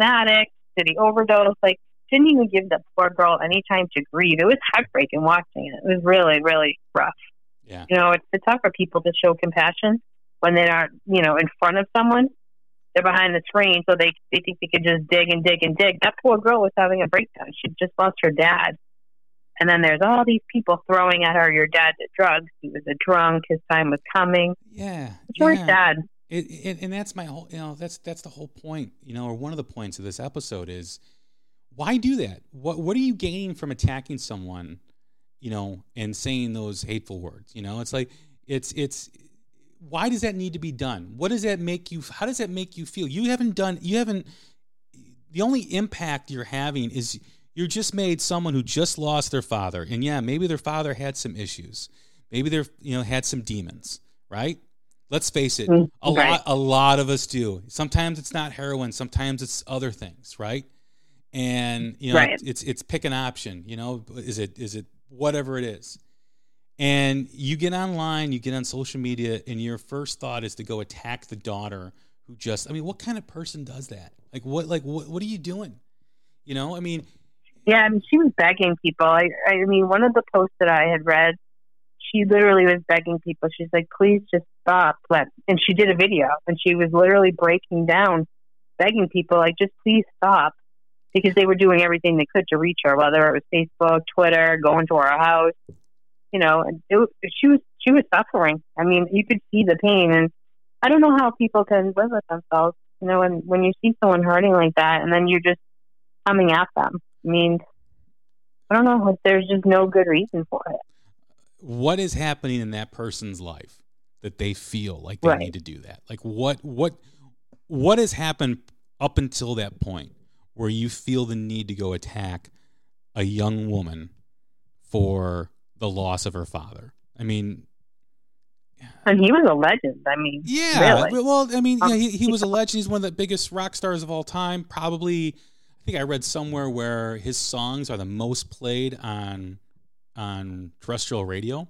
addict. Did he overdose? Like, didn't even give that poor girl any time to grieve. It was heartbreaking watching it. It was really, really rough. Yeah. You know, it's tough for people to show compassion when they aren't, you know, in front of someone. They're behind the screen, so they think they can just dig and dig and dig. That poor girl was having a breakdown. She just lost her dad. And then there's all these people throwing at her, your dad's a drug. He was a drunk. His time was coming. Yeah. It's really sad. And that's my whole, you know, that's the whole point, you know, or one of the points of this episode is, why do that? What are you gaining from attacking someone, you know, and saying those hateful words? You know, it's like, it's, why does that need to be done? What does that make you, how does that make you feel? The only impact you're having is you're just made someone who just lost their father. And yeah, maybe their father had some issues. Maybe they're, you know, had some demons, right? Let's face it. A lot of us do. Sometimes it's not heroin. Sometimes it's other things. Right. And you know, it's pick an option, you know, is it whatever it is. And you get online, you get on social media, and your first thought is to go attack the daughter who just, I mean, what kind of person does that? What are you doing? You know, I mean. Yeah. I mean, she was begging people. I mean, one of the posts that I had read, she literally was begging people. She's like, please just stop. And she did a video, and she was literally breaking down, begging people, like, just please stop, because they were doing everything they could to reach her, whether it was Facebook, Twitter, going to our house. You know, she was suffering. I mean, you could see the pain, and I don't know how people can live with themselves, you know, when you see someone hurting like that, and then you're just coming at them. I mean, I don't know. There's just no good reason for it. What is happening in that person's life that they feel like they need to do that? Like what has happened up until that point where you feel the need to go attack a young woman for the loss of her father? I mean, and he was a legend. I mean, yeah, really. Well, I mean, yeah, he was a legend. He's one of the biggest rock stars of all time. Probably, I think I read somewhere where his songs are the most played on terrestrial radio,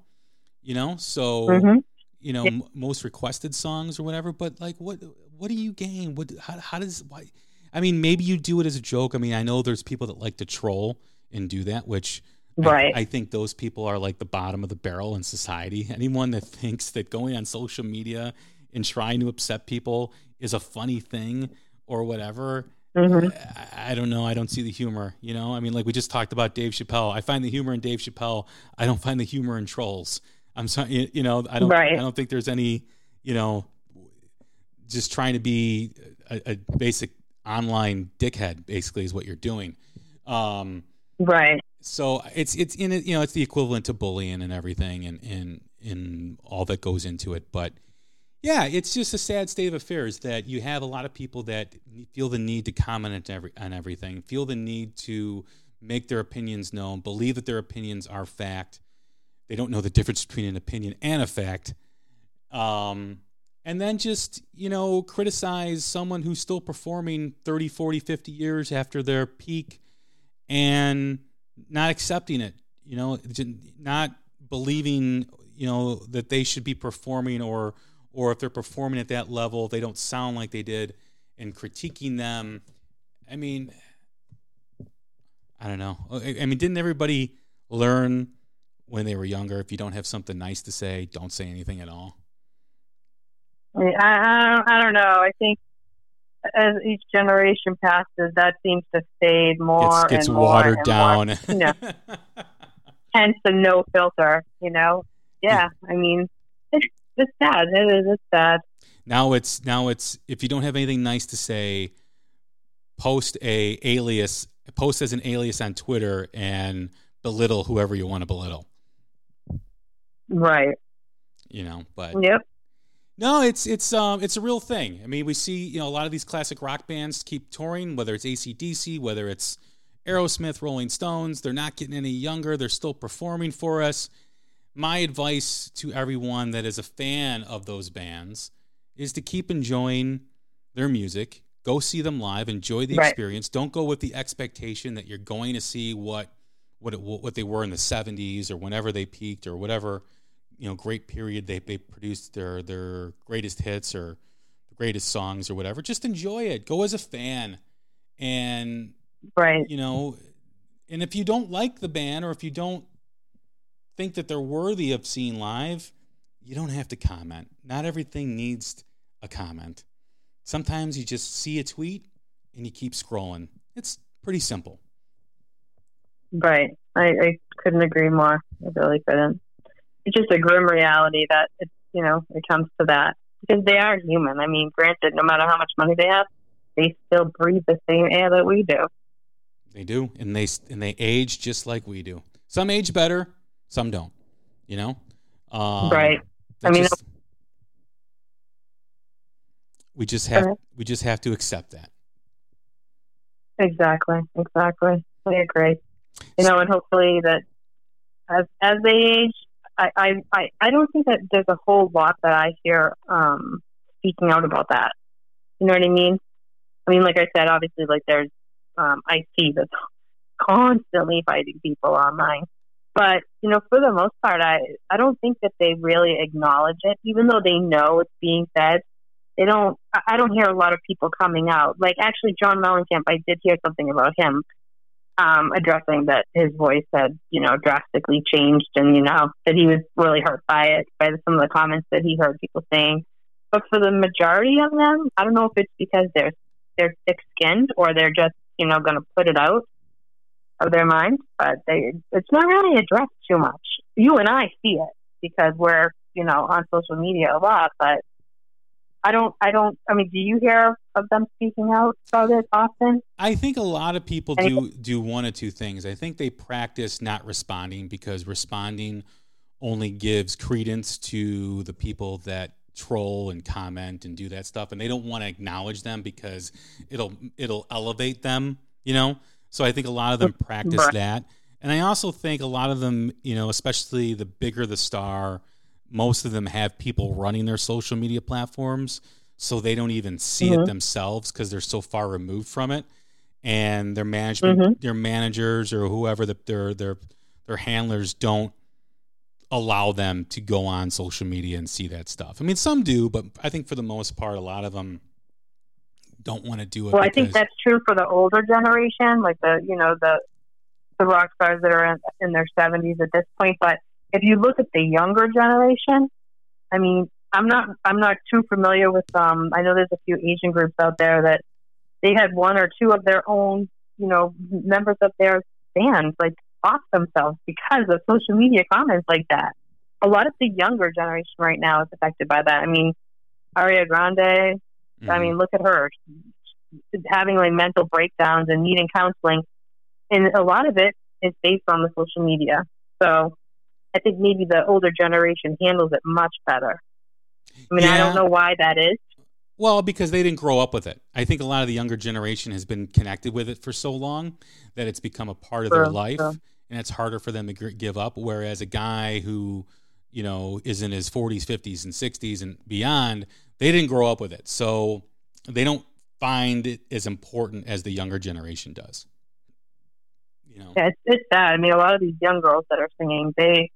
you know, so, you know, most requested songs or whatever, but like, what do you gain? Why? I mean, maybe you do it as a joke. I mean, I know there's people that like to troll and do that, which I think those people are like the bottom of the barrel in society. Anyone that thinks that going on social media and trying to upset people is a funny thing or whatever. I don't know. I don't see the humor, you know? I mean, like we just talked about Dave Chappelle. I find the humor in Dave Chappelle. I don't find the humor in trolls. I'm sorry, you know, I don't, I don't think there's any, you know, just trying to be a basic online dickhead basically is what you're doing. So it's in it, you know, it's the equivalent to bullying and everything and all that goes into it. But yeah, it's just a sad state of affairs that you have a lot of people that feel the need to comment on everything, feel the need to make their opinions known, believe that their opinions are fact. They don't know the difference between an opinion and a fact. And then just, you know, criticize someone who's still performing 30, 40, 50 years after their peak and not accepting it, you know, not believing, you know, that they should be performing or if they're performing at that level, they don't sound like they did, and critiquing them. I mean, I don't know. I mean, didn't everybody learn when they were younger, if you don't have something nice to say, don't say anything at all? I don't know. I think as each generation passes, that seems to fade more and more. It gets watered down. More, you know. Hence the no filter, you know? Yeah, I mean... It's sad. It's sad. Now it's if you don't have anything nice to say, post as an alias on Twitter and belittle whoever you want to belittle. Right. You know, but no, it's a real thing. I mean, we see, you know, a lot of these classic rock bands keep touring, whether it's AC/DC, whether it's Aerosmith, Rolling Stones, they're not getting any younger, they're still performing for us. My advice to everyone that is a fan of those bands is to keep enjoying their music. Go see them live. Enjoy the experience. Don't go with the expectation that you're going to see what they were in the 70s or whenever they peaked or whatever, you know, great period they produced their greatest hits or greatest songs or whatever. Just enjoy it. Go as a fan. And, you know, and if you don't like the band or if you don't think that they're worthy of seeing live, you don't have to comment. Not everything needs a comment. Sometimes you just see a tweet and you keep scrolling. It's pretty simple. Right. I couldn't agree more. I really couldn't. It's just a grim reality that, it's, you know, it comes to that. Because they are human. I mean, granted, no matter how much money they have, they still breathe the same air that we do. They do, and they age just like we do. Some age better, some don't, you know? Right. I mean, we just have to accept that. Exactly. I agree. You know, and hopefully that as they age, I don't think that there's a whole lot that I hear speaking out about that. You know what I mean? I mean, like I said, obviously, like there's I see that's constantly fighting people online. But, you know, for the most part, I don't think that they really acknowledge it, even though they know it's being said. I don't hear a lot of people coming out. Like, actually, John Mellencamp, I did hear something about him addressing that his voice had, you know, drastically changed and, you know, that he was really hurt by it, by some of the comments that he heard people saying. But for the majority of them, I don't know if it's because they're thick-skinned or they're just, you know, going to put it out of their mind, but it's not really addressed too much. You and I see it because we're, you know, on social media a lot, but I mean, do you hear of them speaking out about it often? I think a lot of people do one or two things. I think they practice not responding because responding only gives credence to the people that troll and comment and do that stuff, and they don't want to acknowledge them because it'll elevate them, you know? So I think a lot of them practice that. And I also think a lot of them, you know, especially the bigger the star, most of them have people running their social media platforms, so they don't even see it themselves because they're so far removed from it. And their management, their managers or whoever, their handlers don't allow them to go on social media and see that stuff. I mean, some do, but I think for the most part, a lot of them don't want to do it. Well, I think that's true for the older generation, like the rock stars that are in their 70s at this point. But if you look at the younger generation, I mean, I'm not too familiar with them. I know there's a few Asian groups out there that they had one or two of their own, you know, members of their bands like off themselves because of social media comments like that. A lot of the younger generation right now is affected by that. I mean, Ariana Grande. I mean, look at her having like mental breakdowns and needing counseling. And a lot of it is based on the social media. So I think maybe the older generation handles it much better. I mean, yeah. I don't know why that is. Well, because they didn't grow up with it. I think a lot of the younger generation has been connected with it for so long that it's become a part of their life. True. And it's harder for them to give up. Whereas a guy who, you know, is in his 40s, 50s, and 60s and beyond, they didn't grow up with it, so they don't find it as important as the younger generation does. You know, yeah, it's sad. I mean, a lot of these young girls that are singing, they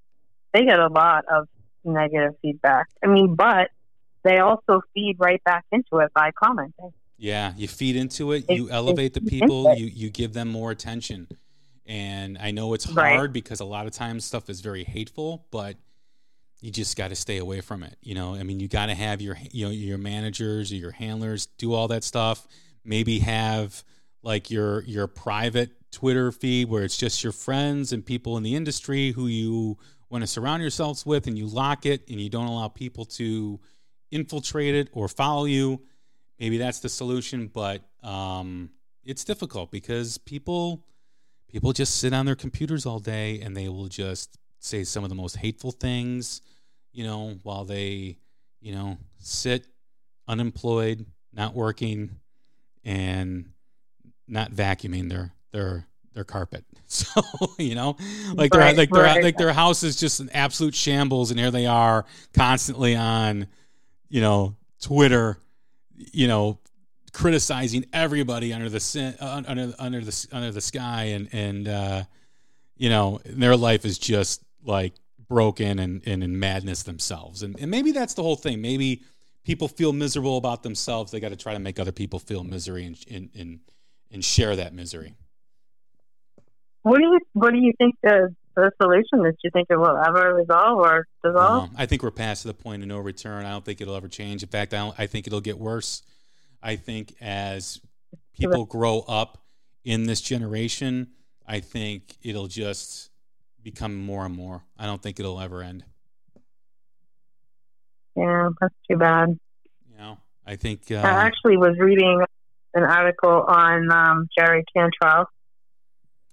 get a lot of negative feedback. I mean, but they also feed right back into it by commenting. Yeah, you feed into it. You elevate the people. You give them more attention. And I know it's hard because a lot of times stuff is very hateful, but you just got to stay away from it. You know, I mean, you got to have your managers or your handlers do all that stuff. Maybe have like your private Twitter feed where it's just your friends and people in the industry who you want to surround yourselves with, and you lock it and you don't allow people to infiltrate it or follow you. Maybe that's the solution, but it's difficult because people just sit on their computers all day and they will just say some of the most hateful things, you know, while they, you know, sit unemployed, not working, and not vacuuming their carpet. So, you know, like their house is just an absolute shambles, and here they are constantly on, you know, Twitter, you know, criticizing everybody under the sky, and you know, their life is just like broken and in madness themselves. And maybe that's the whole thing. Maybe people feel miserable about themselves. They got to try to make other people feel misery and share that misery. What do you think the solution is? Do you think it will ever resolve or dissolve? I think we're past the point of no return. I don't think it'll ever change. In fact, I think it'll get worse. I think as people grow up in this generation, I think it'll just become more and more. I don't think it'll ever end. Yeah, that's too bad. You know, I think... I actually was reading an article on Jerry Cantrell.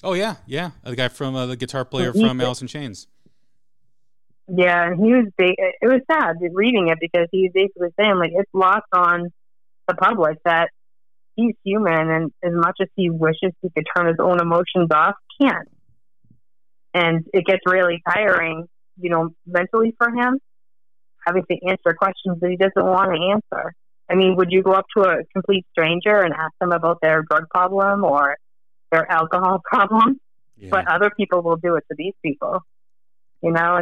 Oh, yeah, yeah. The guy from, the guitar player from Alice in Chains. Yeah, and he was it was sad reading it because he was basically saying, like, it's lost on the public that he's human, and as much as he wishes he could turn his own emotions off, can't. And it gets really tiring, you know, mentally for him, having to answer questions that he doesn't want to answer. I mean, would you go up to a complete stranger and ask them about their drug problem or their alcohol problem? Yeah. But other people will do it to these people. You know,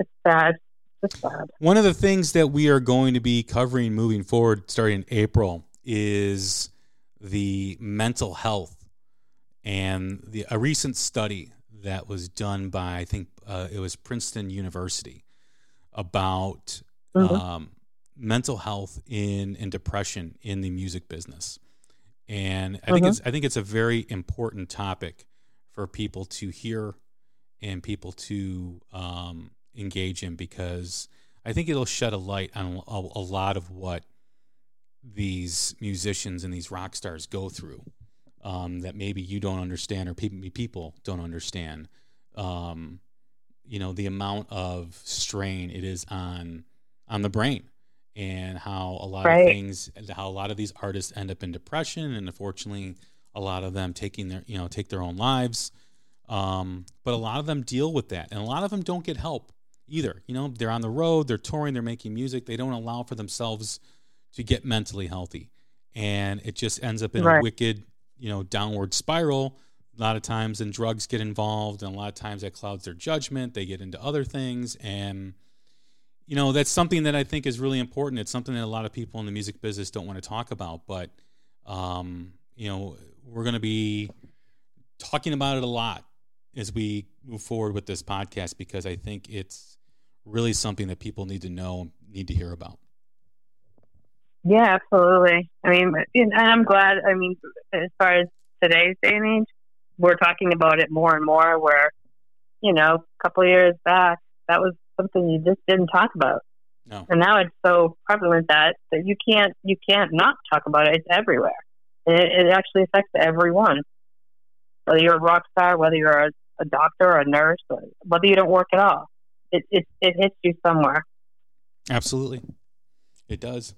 it's sad. It's sad. One of the things that we are going to be covering moving forward starting in April is the mental health, and a recent study that was done by, I think it was Princeton University, about mental health and depression in the music business. And I think it's a very important topic for people to hear and people to engage in, because I think it'll shed a light on a lot of what these musicians and these rock stars go through that maybe you don't understand, or people don't understand. You know, the amount of strain it is on the brain, and how a lot of things, how a lot of these artists end up in depression, and unfortunately a lot of them take their own lives. But a lot of them deal with that, and a lot of them don't get help either. You know, they're on the road, they're touring, they're making music. They don't allow for themselves to get mentally healthy, and it just ends up in a wicked, downward spiral. A lot of times, and drugs get involved, and a lot of times that clouds their judgment. They get into other things, and that's something that I think is really important. It's something that a lot of people in the music business don't want to talk about, but we're going to be talking about it a lot as we move forward with this podcast, because I think it's really something that people need to know, need to hear about. Yeah, absolutely. I mean, and I'm glad, I mean, as far as today's day and age, we're talking about it more and more, where, a couple of years back, that was something you just didn't talk about. No. And now it's so prevalent that you can't not talk about it. It's everywhere. It actually affects everyone. Whether you're a rock star, whether you're a doctor or a nurse, or whether you don't work at all, it hits you somewhere. Absolutely. It does.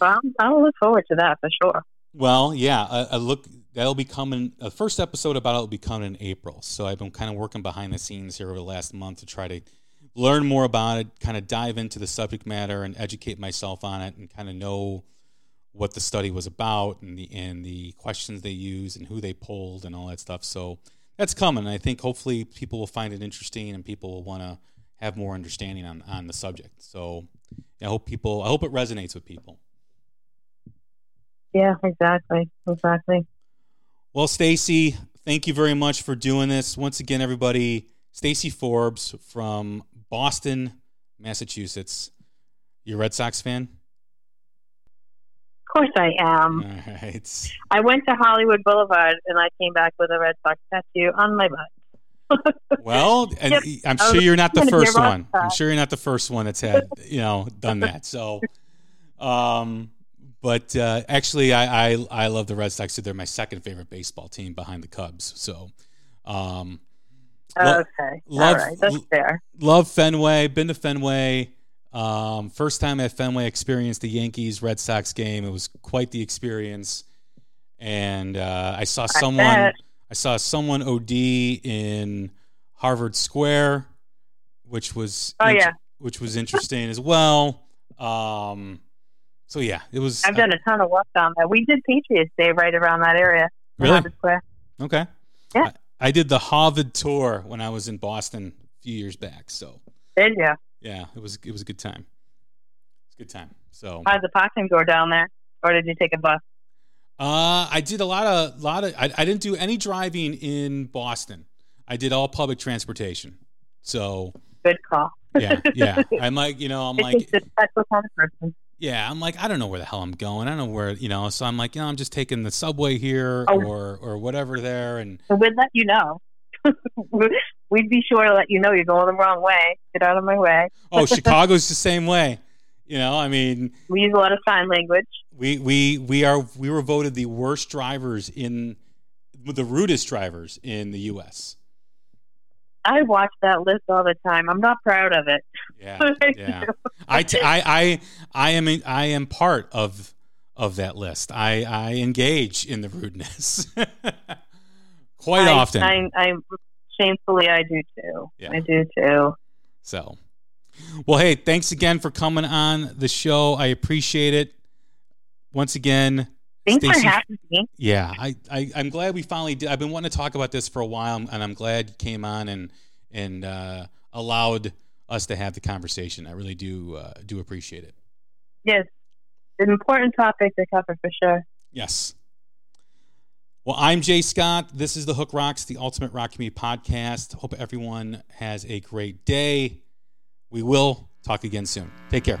Well, I'll look forward to that for sure. Well, yeah, that'll be coming. The first episode about it will be coming in April. So I've been kind of working behind the scenes here over the last month to try to learn more about it, kind of dive into the subject matter and educate myself on it, and kind of know what the study was about and the questions they used and who they polled and all that stuff. So that's coming. I think hopefully people will find it interesting, and people will want to have more understanding on the subject. So I hope it resonates with people. Yeah, exactly. Well, Stacey, thank you very much for doing this. Once again, everybody, Stacey Forbes from Boston, Massachusetts. You a Red Sox fan? Of course I am. All right. I went to Hollywood Boulevard, and I came back with a Red Sox tattoo on my butt. Well, and yep. I'm sure you're not the first one. I'm sure you're not the first one that's had, done that. So, but actually, I love the Red Sox. They're my second favorite baseball team behind the Cubs. So, okay, all right, that's fair. Love Fenway. Been to Fenway. First time at Fenway, experienced the Yankees-Red Sox game. It was quite the experience, and I saw someone OD in Harvard Square, which was which was interesting as well. So yeah, it was. I've done a ton of work on that. We did Patriots Day right around that area. Really? Harvard Square. Okay. Yeah. I did the Harvard tour when I was in Boston a few years back. So. Did you? Yeah, it was a good time. It's a good time. So how did the parking go down there, or did you take a bus? I did a lot of. I didn't do any driving in Boston. I did all public transportation. So good call. Yeah, yeah. I'm like, I'm like a special kind of person. Yeah, I'm like, I don't know where the hell I'm going. I don't know where, you know, so I'm like, you know, I'm just taking the subway here or whatever there. And we'd let you know. We'd be sure to let you know you're going the wrong way. Get out of my way. Oh, Chicago's the same way. You know, I mean, we use a lot of sign language. We were voted the worst drivers the rudest drivers in the U.S. I watch that list all the time. I'm not proud of it. Yeah, yeah. I am part of that list. I engage in the rudeness quite often. I shamefully I do too. Yeah. I do too. So, well, hey, thanks again for coming on the show. I appreciate it. Once again, thanks Stacey, for having me. Yeah, I'm glad we finally did. I've been wanting to talk about this for a while, and I'm glad you came on and allowed us to have the conversation. I really do appreciate it. Yes, an important topic to cover for sure. Yes. Well, I'm Jay Scott. This is the Hook Rocks, the Ultimate Rock Community Podcast. Hope everyone has a great day. We will talk again soon. Take care.